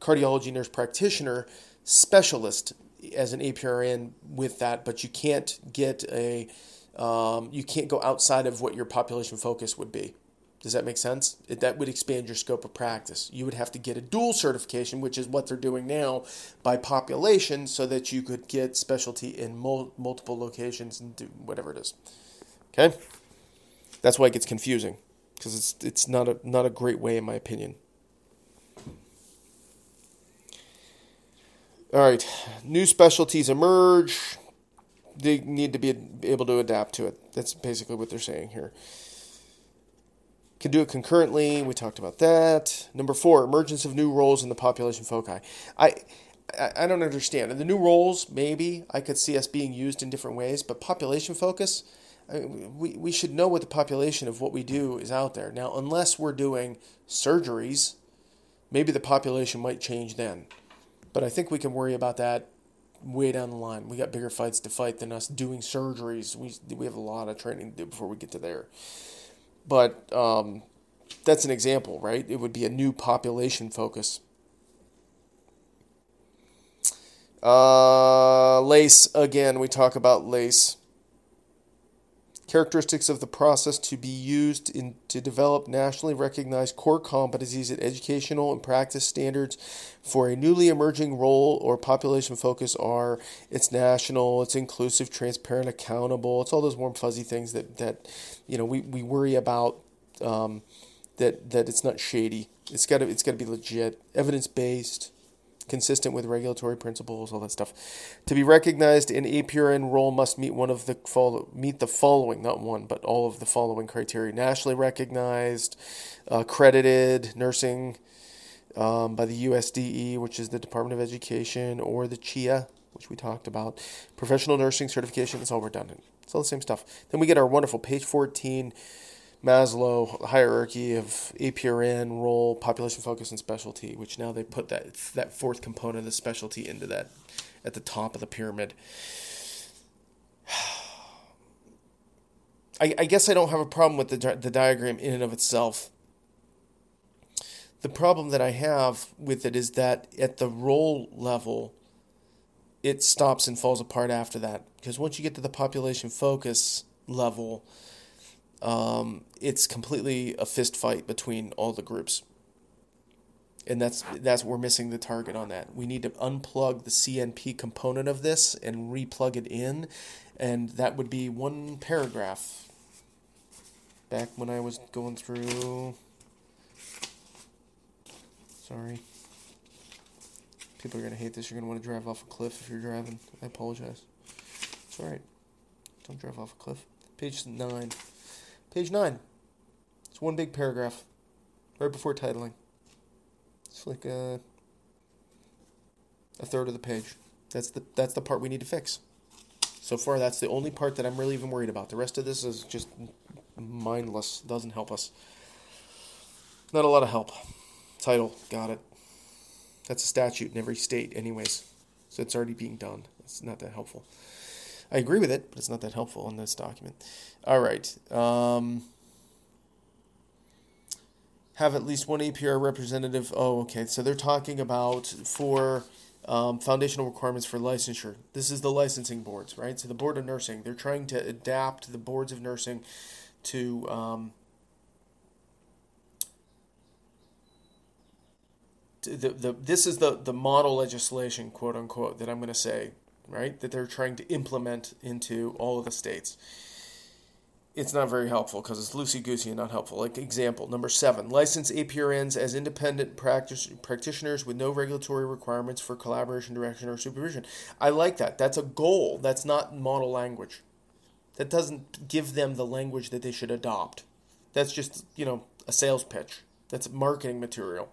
cardiology nurse practitioner specialist as an A P R N with that, but you can't get a, um, you can't go outside of what your population focus would be. Does that make sense? It, that would expand your scope of practice. You would have to get a dual certification, which is what they're doing now by population, so that you could get specialty in mul- multiple locations and do whatever it is. Okay, that's why it gets confusing, because it's it's not a not a great way, in my opinion. All right, new specialties emerge. They need to be able to adapt to it. That's basically what they're saying here. Can do it concurrently. We talked about that. Number four, emergence of new roles in the population foci. I I, I don't understand. And the new roles, maybe, I could see us being used in different ways, but population focus, I, we, we should know what the population of what we do is out there. Now, unless we're doing surgeries, maybe the population might change then. But I think we can worry about that way down the line. We got bigger fights to fight than us doing surgeries. We we have a lot of training to do before we get to there. But um, that's an example, right? It would be a new population focus. Uh, LACE, again, we talk about LACE. Characteristics of the process to be used in to develop nationally recognized core competencies and educational and practice standards for a newly emerging role or population focus are it's national, it's inclusive, transparent, accountable. It's all those warm, fuzzy things that, that you know, we, we worry about, um, that that it's not shady. It's got to it's got to be legit, evidence-based, consistent with regulatory principles, all that stuff. To be recognized, an A P R N role must meet one of the follow, meet the following, not one, but all of the following criteria: nationally recognized, accredited nursing um, by the U S D E, which is the Department of Education, or the C H I A, which we talked about, professional nursing certification. It's all redundant. It's all the same stuff. Then we get our wonderful page fourteen. Maslow hierarchy of A P R N role, population focus, and specialty, which now they put that that fourth component of the specialty into that at the top of the pyramid. I, I guess I don't have a problem with the the diagram in and of itself. The problem that I have with it is that at the role level, it stops and falls apart after that, because once you get to the population focus level, Um, it's completely a fist fight between all the groups. And that's, that's, we're missing the target on that. We need to unplug the C N P component of this and replug it in. And that would be one paragraph. Back when I was going through, sorry, people are going to hate this. You're going to want to drive off a cliff if you're driving. I apologize. It's all right. Don't drive off a cliff. Page nine. Page nine. It's one big paragraph, right before titling. It's like a, a third of the page. That's the that's the part we need to fix. So far, that's the only part that I'm really even worried about. The rest of this is just mindless. Doesn't help us. Not a lot of help. Title. Got it. That's a statute in every state anyways. So it's already being done. It's not that helpful. I agree with it, but it's not that helpful in this document. All right. Um, have at least one A P R representative. Oh, okay. So they're talking about for um, foundational requirements for licensure. This is the licensing boards, right? So the Board of Nursing, they're trying to adapt the boards of nursing to um, to the, the this is the, the model legislation, quote unquote, that I'm going to say, right, that they're trying to implement into all of the states. It's not very helpful because it's loosey-goosey and not helpful. Like example, number seven, license A P R Ns as independent practice, practitioners with no regulatory requirements for collaboration, direction, or supervision. I like that. That's a goal. That's not model language. That doesn't give them the language that they should adopt. That's just, you know, a sales pitch. That's marketing material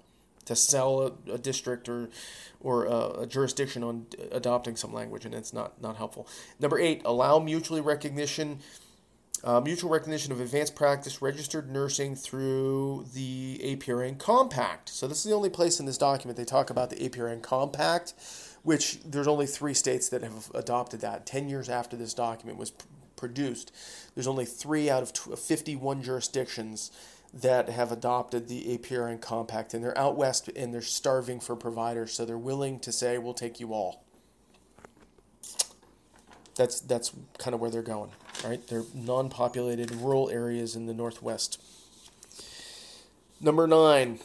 to sell a, a district or or a, a jurisdiction on adopting some language, and it's not, not helpful. Number eight, allow mutually recognition... Uh, mutual recognition of advanced practice registered nursing through the A P R N Compact. So this is the only place in this document they talk about the A P R N Compact, which there's only three states that have adopted that. Ten years after this document was p- produced, there's only three out of t- fifty-one jurisdictions that have adopted the A P R N Compact, and they're out west and they're starving for providers, so they're willing to say, we'll take you all. That's that's kind of where they're going, right? They're non-populated rural areas in the Northwest. Number nine,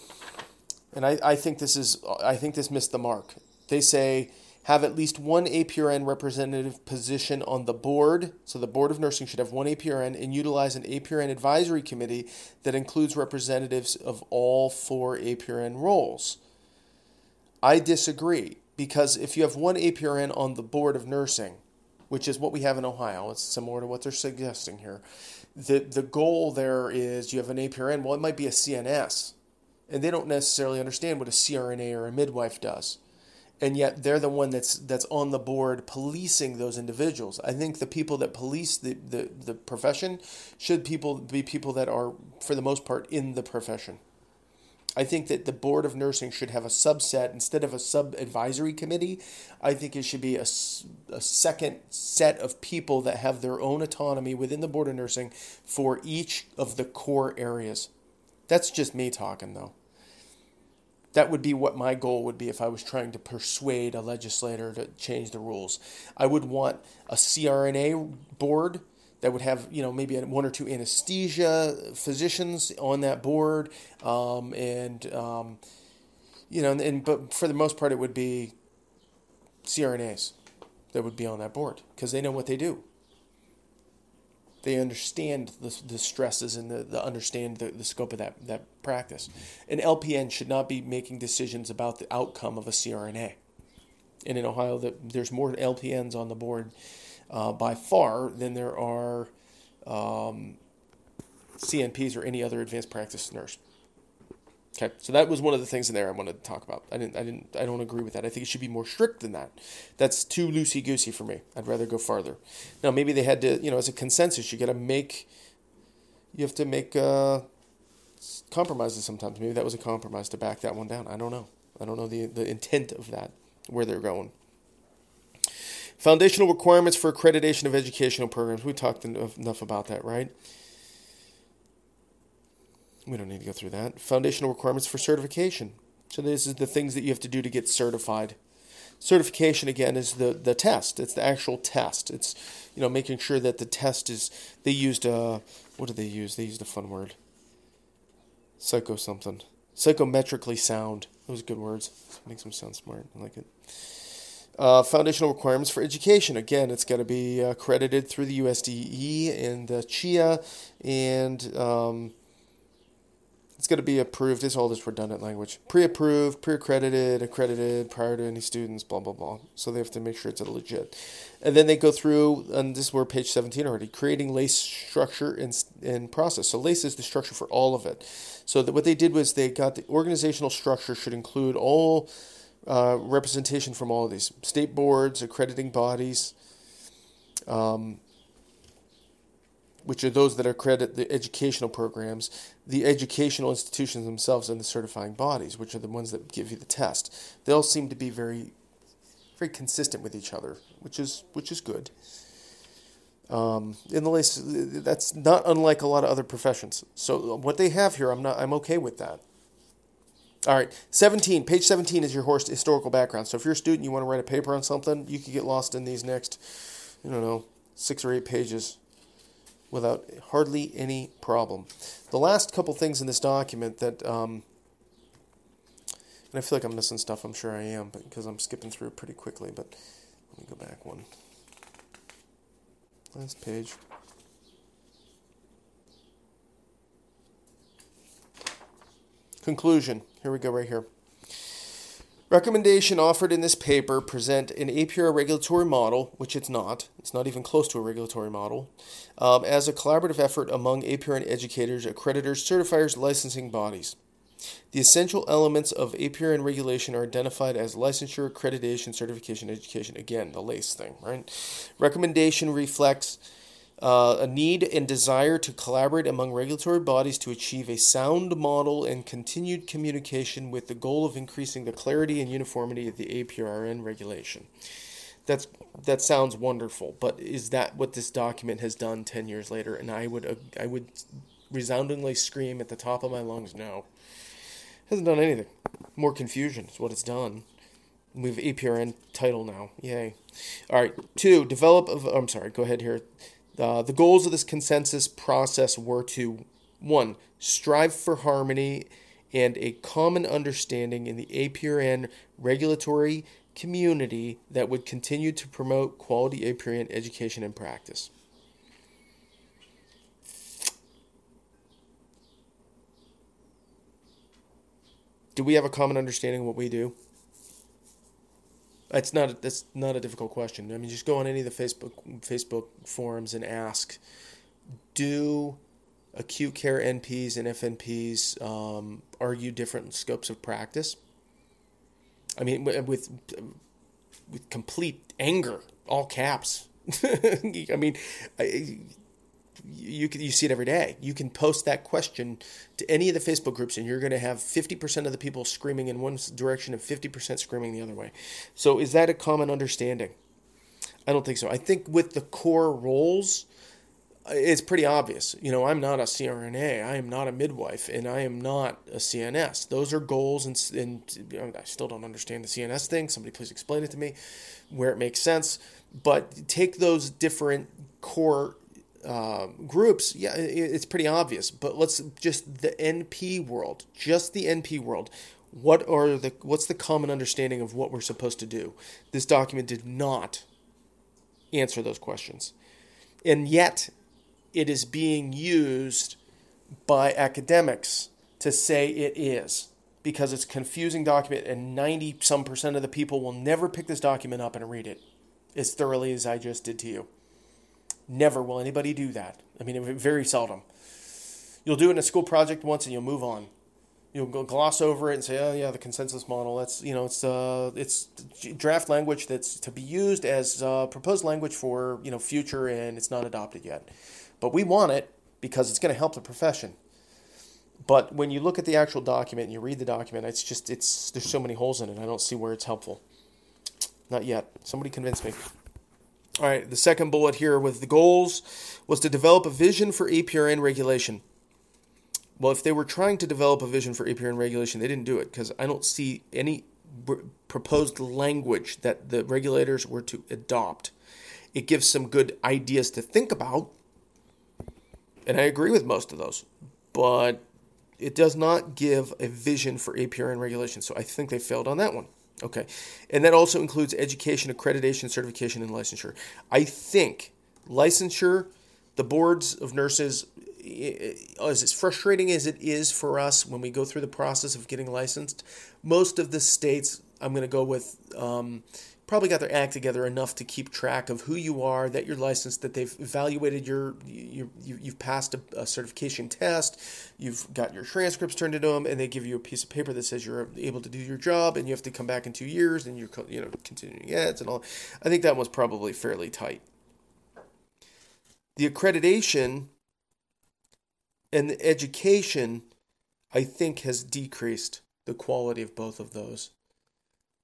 and I, I think this is I think this missed the mark. They say have at least one A P R N representative position on the board. So the Board of Nursing should have one A P R N and utilize an A P R N advisory committee that includes representatives of all four A P R N roles. I disagree, because if you have one A P R N on the Board of Nursing, which is what we have in Ohio. It's similar to what they're suggesting here. The the goal there is you have an A P R N. Well, it might be a C N S. And they don't necessarily understand what a C R N A or a midwife does. And yet they're the one that's that's on the board policing those individuals. I think the people that police the, the, the profession should people be people that are, for the most part, in the profession. I think that the Board of Nursing should have a subset. Instead of a sub-advisory committee, I think it should be a, a second set of people that have their own autonomy within the Board of Nursing for each of the core areas. That's just me talking, though. That would be what my goal would be if I was trying to persuade a legislator to change the rules. I would want a C R N A board that would have, you know, maybe one or two anesthesia physicians on that board, um, and um, you know, and, and but for the most part, it would be C R N As that would be on that board because they know what they do. They understand the the stresses and the, the understand the, the scope of that that practice. An L P N should not be making decisions about the outcome of a C R N A. And in Ohio, the, there's more L P Ns on the board Uh, by far than there are um, C N Ps or any other advanced practice nurse. Okay, so that was one of the things in there I wanted to talk about. I didn't, I didn't, I don't agree with that. I think it should be more strict than that. That's too loosey-goosey for me. I'd rather go farther. Now, maybe they had to, you know, as a consensus, you got to make, you have to make uh, compromises sometimes. Maybe that was a compromise to back that one down. I don't know. I don't know the the intent of that, where they're going. Foundational requirements for accreditation of educational programs. We talked enough about that, right? We don't need to go through that. Foundational requirements for certification. So this is the things that you have to do to get certified. Certification, again, is the, the test. It's the actual test. It's, you know, making sure that the test is, they used a, what did they use? They used a fun word. Psycho something. Psychometrically sound. Those are good words. Makes them sound smart. I like it. Uh, foundational requirements for education. Again, it's got to be accredited through the U S D E and the C H I A, and um, it's got to be approved. It's all this redundant language. Pre-approved, pre-accredited, accredited prior to any students, blah, blah, blah. So they have to make sure it's legit. And then they go through, and this is where page seventeen already, creating LACE structure and, and process. So LACE is the structure for all of it. So that what they did was they got the organizational structure should include all Uh, representation from all of these state boards, accrediting bodies, um, which are those that accredit the educational programs, the educational institutions themselves, and the certifying bodies, which are the ones that give you the test. They all seem to be very, very consistent with each other, which is which is good. Um, in the LACE, that's not unlike a lot of other professions. So what they have here, I'm not, I'm okay with that. All right, seventeen, page seventeen is your horse historical background. So if you're a student, you want to write a paper on something, you could get lost in these next, I don't know, six or eight pages without hardly any problem. The last couple things in this document that, um, and I feel like I'm missing stuff, I'm sure I am, but because I'm skipping through pretty quickly, but let me go back one. Last page. Conclusion. Here we go right here. Recommendation offered in this paper present an A P R regulatory model, which it's not. It's not even close to a regulatory model, um, as a collaborative effort among A P R N educators, accreditors, certifiers, licensing bodies. The essential elements of A P R N regulation are identified as licensure, accreditation, certification, education. Again, the LACE thing, right? Recommendation reflects uh, a need and desire to collaborate among regulatory bodies to achieve a sound model and continued communication with the goal of increasing the clarity and uniformity of the A P R N regulation. That's that sounds wonderful, but is that what this document has done ten years later? And I would uh, I would resoundingly scream at the top of my lungs, no. Hasn't done anything. More confusion is what it's done. We have A P R N title now. Yay. All right. Two, develop... Of, I'm sorry. Go ahead here. Uh, the goals of this consensus process were to, one, strive for harmony and a common understanding in the A P R N regulatory community that would continue to promote quality A P R N education and practice. Do we have a common understanding of what we do? It's not. That's not a difficult question. I mean, just go on any of the Facebook Facebook forums and ask: do acute care N Ps and F N Ps um, argue different scopes of practice? I mean, with with complete anger, all caps. I mean, I, You you see it every day. You can post that question to any of the Facebook groups and you're going to have fifty percent of the people screaming in one direction and fifty percent screaming the other way. So is that a common understanding? I don't think so. I think with the core roles, it's pretty obvious. You know, I'm not a C R N A. I am not a midwife and I am not a C N S. Those are goals and, and I still don't understand the C N S thing. Somebody please explain it to me where it makes sense. But take those different core Uh, groups, yeah, it's pretty obvious, but let's just the N P world, just the N P world. What are the, what's the common understanding of what we're supposed to do? This document did not answer those questions. And yet it is being used by academics to say it is, because it's a confusing document and ninety some percent of the people will never pick this document up and read it as thoroughly as I just did to you. Never will anybody do that. I mean, very seldom. You'll do it in a school project once and you'll move on. You'll go gloss over it and say, oh, yeah, the consensus model, that's, you know, it's uh, it's draft language that's to be used as uh, proposed language for, you know, future, and it's not adopted yet. But we want it because it's going to help the profession. But when you look at the actual document and you read the document, it's just, it's there's so many holes in it. I don't see where it's helpful. Not yet. Somebody convince me. All right, the second bullet here with the goals was to develop a vision for A P R N regulation. Well, if they were trying to develop a vision for A P R N regulation, they didn't do it because I don't see any proposed language that the regulators were to adopt. It gives some good ideas to think about, and I agree with most of those, but it does not give a vision for A P R N regulation, so I think they failed on that one. Okay, and that also includes education, accreditation, certification, and licensure. I think licensure, the boards of nurses, as frustrating as it is for us when we go through the process of getting licensed, most of the states, I'm going to go with, um, probably got their act together enough to keep track of who you are, that you're licensed, that they've evaluated your, you, you, you've passed a, a certification test, you've got your transcripts turned into them, and they give you a piece of paper that says you're able to do your job, and you have to come back in two years, and you're, you know, continuing ads and all. I think that was probably fairly tight. The accreditation and the education, I think, has decreased the quality of both of those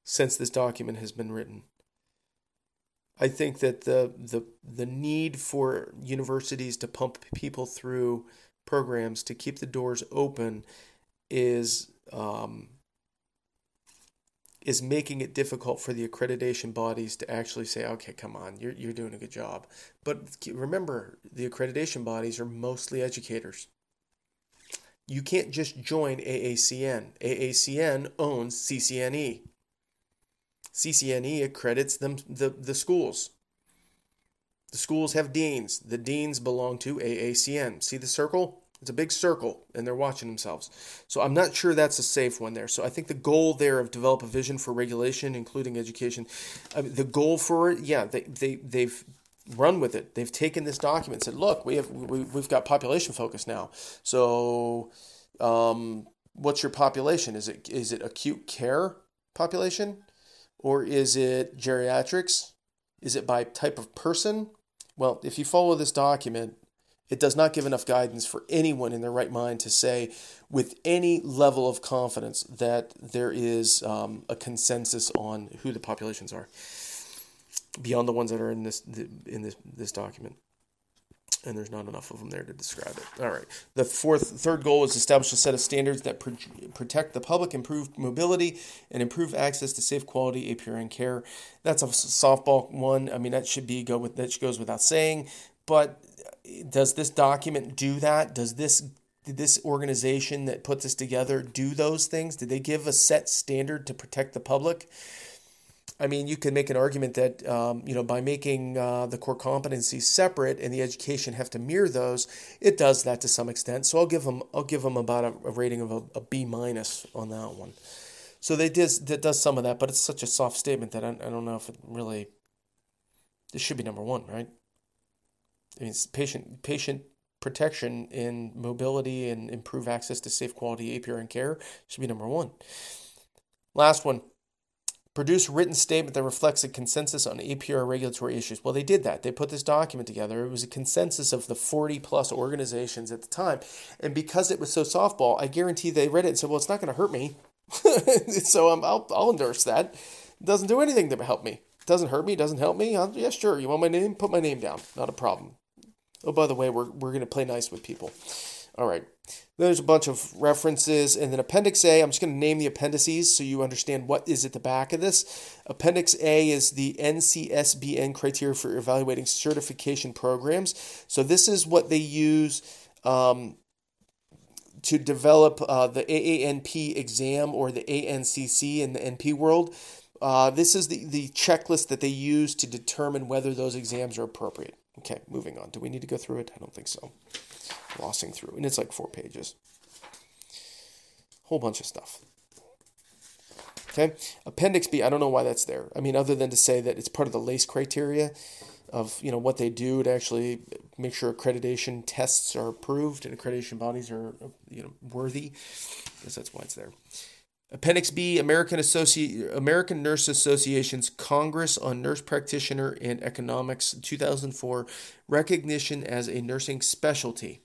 since this document has been written. I think that the the the need for universities to pump people through programs to keep the doors open is um, is making it difficult for the accreditation bodies to actually say, okay, come on, you're you're doing a good job. But remember, the accreditation bodies are mostly educators. You can't just join A A C N. A A C N owns C C N E. C C N E accredits them the, the schools. The schools have deans. The deans belong to A A C N. See the circle? It's a big circle, and they're watching themselves. So I'm not sure that's a safe one there. So I think the goal there of develop a vision for regulation, including education, I mean, the goal for it, yeah, they, they, they've run with it. They've taken this document and said, look, we have, we, we've got population focus now. So um, what's your population? Is it is it acute care population? Or is it geriatrics? Is it by type of person? Well, if you follow this document, it does not give enough guidance for anyone in their right mind to say with any level of confidence that there is um, a consensus on who the populations are beyond the ones that are in this in this, this document. And there's not enough of them there to describe it. All right. The fourth, third goal is establish a set of standards that pro- protect the public, improve mobility, and improve access to safe, quality A P R N care. That's a softball one. I mean, that should be go with that goes without saying. But does this document do that? Does this did this organization that put this together do those things? Did they give a set standard to protect the public? I mean, you could make an argument that, um, you know, by making uh, the core competencies separate and the education have to mirror those, it does that to some extent. So I'll give them, I'll give them about a, a rating of a, a B minus on that one. So they did, that does some of that, but it's such a soft statement that I, I don't know if it really, this should be number one, right? I mean, it's patient, patient protection in mobility and improve access to safe quality A P R N care should be number one. Last one. Produce a written statement that reflects a consensus on A P R regulatory issues. Well, they did that. They put this document together. It was a consensus of the forty-plus organizations at the time. And because it was so softball, I guarantee they read it and said, well, it's not going to hurt me. so um, I'll, I'll endorse that. It doesn't do anything to help me. It doesn't hurt me. It doesn't help me. I'll, yeah, sure. You want my name? Put my name down. Not a problem. Oh, by the way, we're we're going to play nice with people. All right. There's a bunch of references. And then Appendix A, I'm just going to name the appendices so you understand what is at the back of this. Appendix A is the N C S B N criteria for evaluating certification programs. So this is what they use um, to develop uh, the A A N P exam or the A N C C in the N P world. Uh, this is the, the checklist that they use to determine whether those exams are appropriate. Okay, moving on. Do we need to go through it? I don't think so. Glossing through, and it's like four pages. Whole bunch of stuff. Okay, Appendix B, I don't know why that's there. I mean, other than to say that it's part of the LACE criteria of, you know, what they do to actually make sure accreditation tests are approved and accreditation bodies are, you know, worthy. I guess that's why it's there. Appendix B, American Associ- American Nurse Association's Congress on Nurse Practitioner and Economics, two thousand four, recognition as a nursing specialty.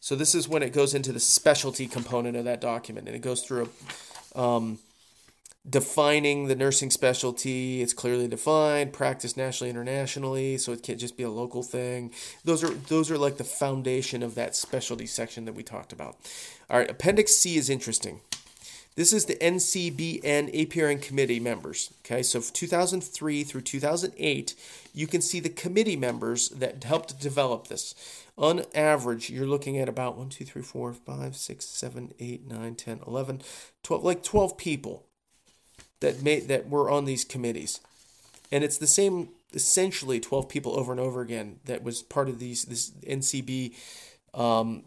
So this is when it goes into the specialty component of that document, and it goes through um, defining the nursing specialty. It's clearly defined, practiced nationally, internationally, so it can't just be a local thing. Those are those are like the foundation of that specialty section that we talked about. All right, Appendix C is interesting. This is the N C B N A P R N committee members. Okay, so from two thousand three through two thousand eight, you can see the committee members that helped develop this. On average, you're looking at about one, two, three, four, five, six, seven, eight, nine, ten, eleven, twelve, like twelve people that made that were on these committees. And it's the same, essentially twelve people over and over again that was part of these this N C B. Um,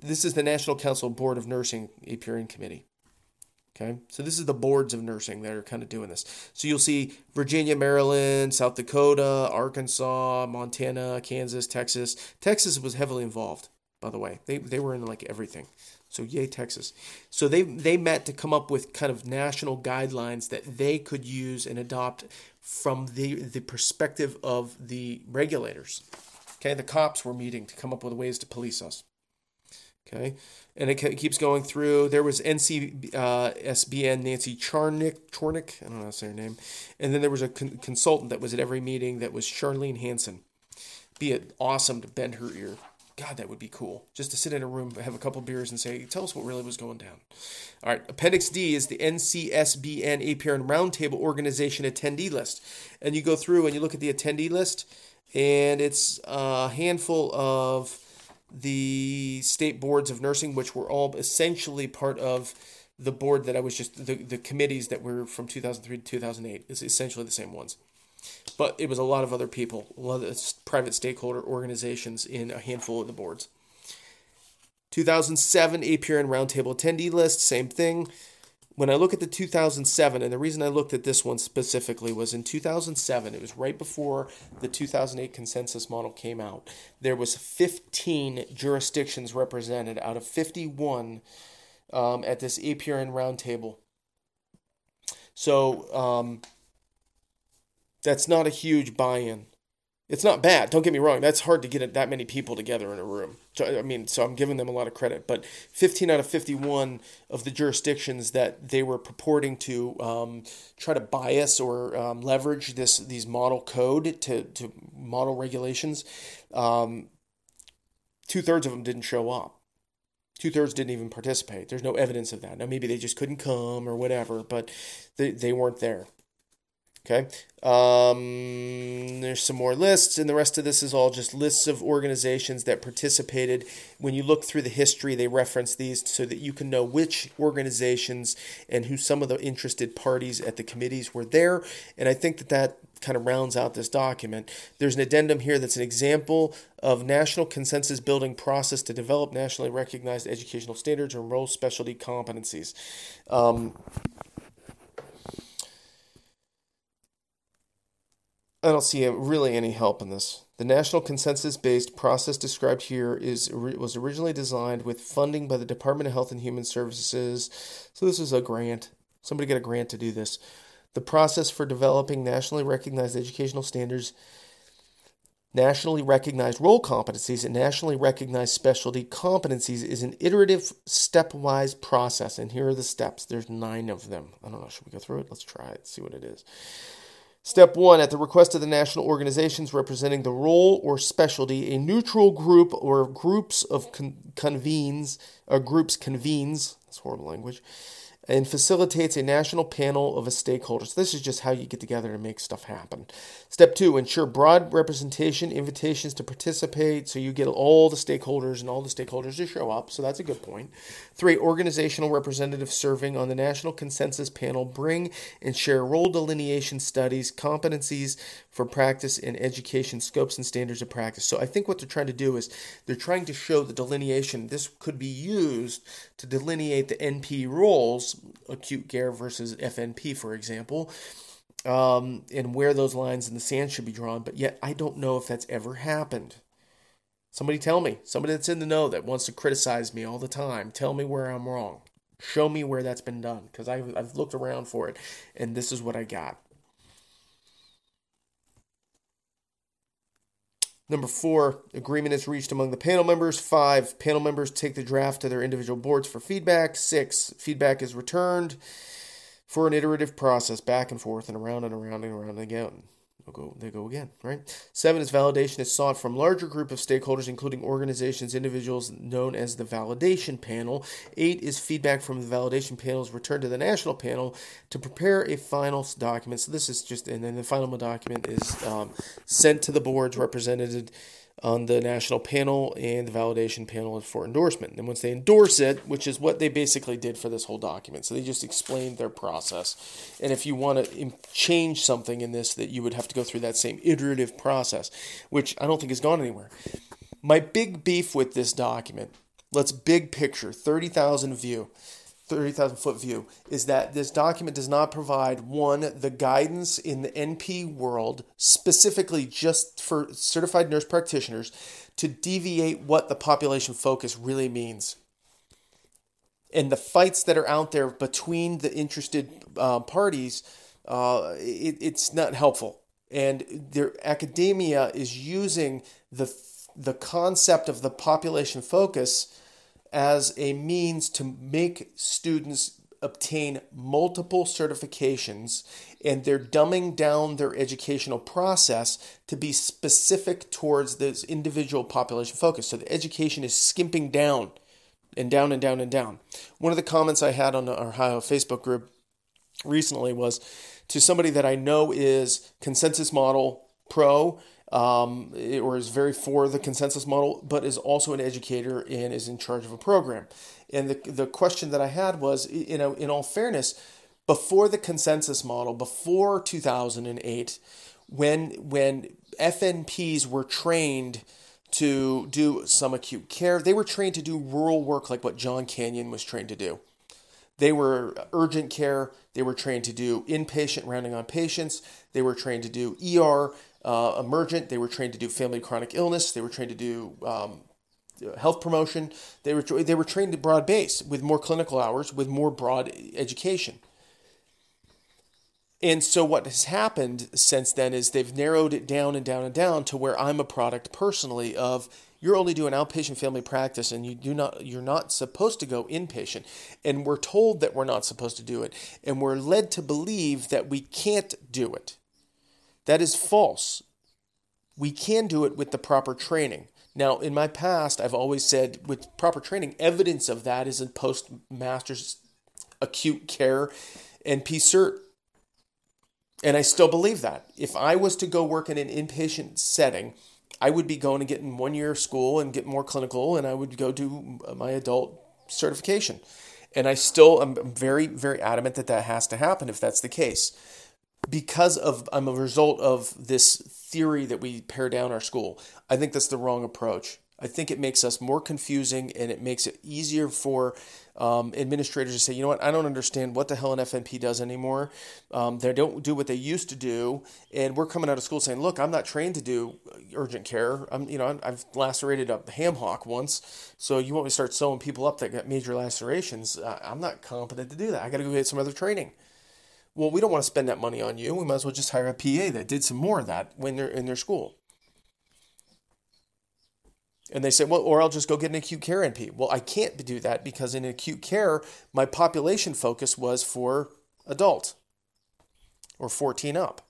this is the National Council Board of Nursing A P R N Committee. Okay, so this is the boards of nursing that are kind of doing this. So you'll see Virginia, Maryland, South Dakota, Arkansas, Montana, Kansas, Texas. Texas was heavily involved, by the way. They they were in like everything. So yay, Texas. So they they met to come up with kind of national guidelines that they could use and adopt from the, the perspective of the regulators. Okay, the cops were meeting to come up with ways to police us. Okay, and it keeps going through. There was N C S B N Nancy Chornick, Chornick, I don't know how to say her name. And then there was a con- consultant that was at every meeting that was Charlene Hansen. Be it awesome to bend her ear. God, that would be cool. Just to sit in a room, have a couple beers and say, tell us what really was going down. All right, Appendix D is the N C S B N A P R N Roundtable Organization attendee list. And you go through and you look at the attendee list, and it's a handful of the state boards of nursing, which were all essentially part of the board that I was just, the, the committees that were from two thousand three to two thousand eight. It's essentially the same ones. But it was a lot of other people, a lot of private stakeholder organizations in a handful of the boards. two thousand seven A P R N Roundtable attendee list, same thing. When I look at the two thousand seven, and the reason I looked at this one specifically was in two thousand seven, it was right before the two thousand eight Consensus Model came out. There was fifteen jurisdictions represented out of fifty-one um, at this A P R N Roundtable. So um, that's not a huge buy-in. It's not bad. Don't get me wrong. That's hard to get that many people together in a room. So, I mean, so I'm giving them a lot of credit. But fifteen out of fifty-one of the jurisdictions that they were purporting to um, try to bias or um, leverage this these model code to, to model regulations, um, two-thirds of them didn't show up. Two-thirds didn't even participate. There's no evidence of that. Now, maybe they just couldn't come or whatever, but they, they weren't there. Okay, um, there's some more lists, and the rest of this is all just lists of organizations that participated. When you look through the history, they reference these so that you can know which organizations and who some of the interested parties at the committees were there, and I think that that kind of rounds out this document. There's an addendum here that's an example of national consensus building process to develop nationally recognized educational standards and role specialty competencies. Um I don't see really any help in this. The national consensus-based process described here is was originally designed with funding by the Department of Health and Human Services. So this is a grant. Somebody get a grant to do this. The process for developing nationally recognized educational standards, nationally recognized role competencies, and nationally recognized specialty competencies is an iterative, stepwise process. And here are the steps. There's nine of them. I don't know. Should we go through it? Let's try it. See what it is. Step one, at the request of the national organizations representing the role or specialty, a neutral group or groups of con- convenes, or groups convenes, that's horrible language, and facilitates a national panel of a stakeholder. So this is just how you get together to make stuff happen. Step two, ensure broad representation, invitations to participate, so you get all the stakeholders and all the stakeholders to show up. So that's a good point. Three, organizational representatives serving on the national consensus panel bring and share role delineation studies, competencies for practice and education scopes and standards of practice. So I think what they're trying to do is they're trying to show the delineation. This could be used to delineate the N P roles, acute care versus F N P, for example, um, and where those lines in the sand should be drawn. But yet, I don't know if that's ever happened. Somebody tell me. Somebody that's in the know that wants to criticize me all the time. Tell me where I'm wrong. Show me where that's been done, because I've, I've looked around for it, and this is what I got. Number four, agreement is reached among the panel members. Five, panel members take the draft to their individual boards for feedback. Six, feedback is returned for an iterative process, back and forth and around and around and around again. They'll go, they go again, right? Seven is validation is sought from larger group of stakeholders, including organizations, individuals known as the validation panel. Eight is feedback from the validation panel is returned to the national panel to prepare a final document. So this is just, and then the final document is um, sent to the boards represented on the national panel and the validation panel for endorsement. And once they endorse it, which is what they basically did for this whole document, so they just explained their process. And if you want to change something in this, that you would have to go through that same iterative process, which I don't think has gone anywhere. My big beef with this document, let's big picture, thirty thousand view, thirty thousand foot view, is that this document does not provide, one, the guidance in the N P world, specifically just for certified nurse practitioners, to deviate what the population focus really means. And the fights that are out there between the interested uh, parties, uh, it, it's not helpful. And their academia is using the the concept of the population focus as a means to make students obtain multiple certifications, and they're dumbing down their educational process to be specific towards this individual population focus. So the education is skimping down and down and down and down. One of the comments I had on our Ohio Facebook group recently was to somebody that I know is Consensus Model pro, um, or is very for the Consensus Model, but is also an educator and is in charge of a program. And the the question that I had was, you know, in all fairness, before the Consensus Model, before two thousand eight, when when F N Ps were trained to do some acute care, they were trained to do rural work like what John Canyon was trained to do. They were urgent care. They were trained to do inpatient rounding on patients. They were trained to do E R, uh, emergent. They were trained to do family chronic illness. They were trained to do um, health promotion. They were they were trained to broad base with more clinical hours, with more broad education. And so what has happened since then is they've narrowed it down and down and down to where I'm a product personally of, you're only doing outpatient family practice and you do not, you're not supposed to go inpatient. And we're told that we're not supposed to do it. And we're led to believe that we can't do it. That is false. We can do it with the proper training. Now, in my past, I've always said with proper training, evidence of that is in post-master's acute care N P Cert. And I still believe that. If I was to go work in an inpatient setting, I would be going and getting one year of school and get more clinical, and I would go do my adult certification. And I still am very, very adamant that that has to happen if that's the case. Because of I'm a result of this theory that we pare down our school. I think that's the wrong approach. I think it makes us more confusing, and it makes it easier for um, administrators to say, you know what, I don't understand what the hell an F N P does anymore. Um, they don't do what they used to do, and we're coming out of school saying, look, I'm not trained to do urgent care. I'm, you know, I'm, I've lacerated a ham hock once, so you want me to start sewing people up that got major lacerations? Uh, I'm not competent to do that. I got to go get some other training. Well, we don't want to spend that money on you. We might as well just hire a P A that did some more of that when they're in their school. And they say, well, or I'll just go get an acute care N P. Well, I can't do that because in acute care, my population focus was for adult or fourteen up.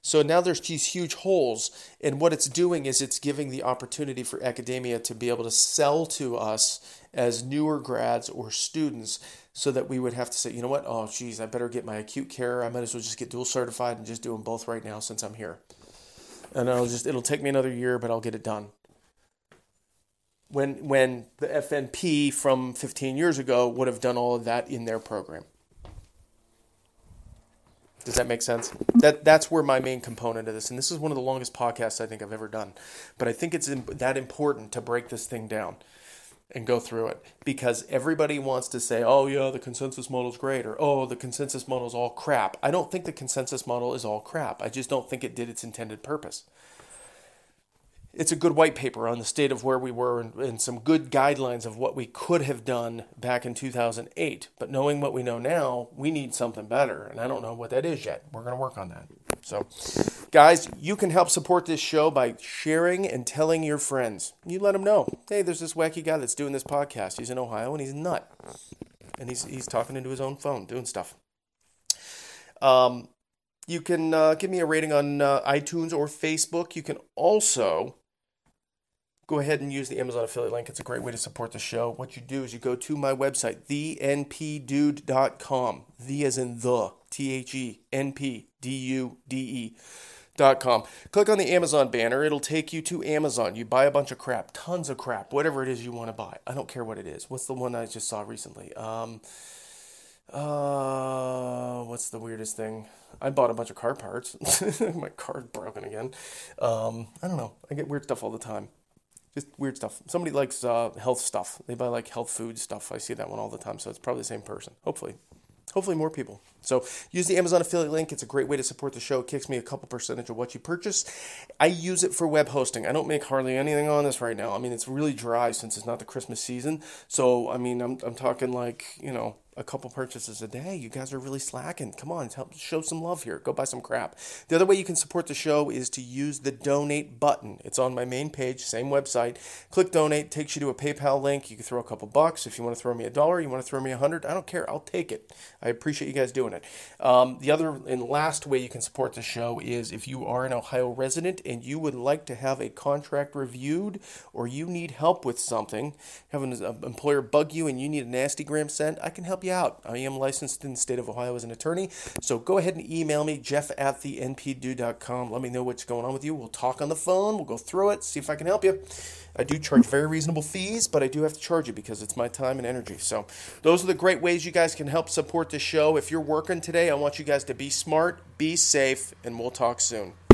So now there's these huge holes. And what it's doing is it's giving the opportunity for academia to be able to sell to us as newer grads or students so that we would have to say, you know what? Oh, geez, I better get my acute care. I might as well just get dual certified and just do them both right now since I'm here. And I'll just it'll take me another year, but I'll get it done. When when the F N P from fifteen years ago would have done all of that in their program. Does that make sense? That that's where my main component of this, and this is one of the longest podcasts I think I've ever done, but I think it's that important to break this thing down and go through it, because everybody wants to say, oh yeah, the consensus model is great, or oh, the consensus model is all crap. I don't think the consensus model is all crap. I just don't think it did its intended purpose. It's a good white paper on the state of where we were and, and some good guidelines of what we could have done back in two thousand eight. But knowing what we know now, we need something better. And I don't know what that is yet. We're going to work on that. So, guys, you can help support this show by sharing and telling your friends. You let them know, hey, there's this wacky guy that's doing this podcast. He's in Ohio and he's a nut. And he's he's talking into his own phone, doing stuff. Um, you can uh, give me a rating on uh, iTunes or Facebook. You can also go ahead and use the Amazon affiliate link. It's a great way to support the show. What you do is you go to my website, the N P dude dot com. The as in the, T H E N P D U D E dot com. Click on the Amazon banner. It'll take you to Amazon. You buy a bunch of crap, tons of crap, whatever it is you want to buy. I don't care what it is. What's the one I just saw recently? Um, uh, what's the weirdest thing? I bought a bunch of car parts. My car's broken again. Um, I don't know. I get weird stuff all the time. Just weird stuff. Somebody likes uh, health stuff. They buy like health food stuff. I see that one all the time. So it's probably the same person. Hopefully. Hopefully more people. So use the Amazon affiliate link. It's a great way to support the show. It kicks me a couple percentage of what you purchase. I use it for web hosting. I don't make hardly anything on this right now. I mean, it's really dry since it's not the Christmas season. So, I mean, I'm I'm talking like, you know, a couple purchases a day. You guys are really slacking. Come on, help show some love here. Go buy some crap. The other way you can support the show is to use the donate button. It's on my main page, same website. Click donate, takes you to a PayPal link. You can throw a couple bucks. If you want to throw me a dollar, you want to throw me a hundred, I don't care. I'll take it. I appreciate you guys doing it. Um, the other and last way you can support the show is if you are an Ohio resident and you would like to have a contract reviewed or you need help with something, having an employer bug you and you need a nasty gram sent, I can help you out. I am licensed in the state of Ohio as an attorney, so go ahead and email me, jeff at the n p dude dot com. Let me know what's going on with you. We'll talk on the phone. We'll go through it, see if I can help you. I do charge very reasonable fees, but I do have to charge you because it's my time and energy. So those are the great ways you guys can help support the show. If you're working today, I want you guys to be smart, be safe, and we'll talk soon.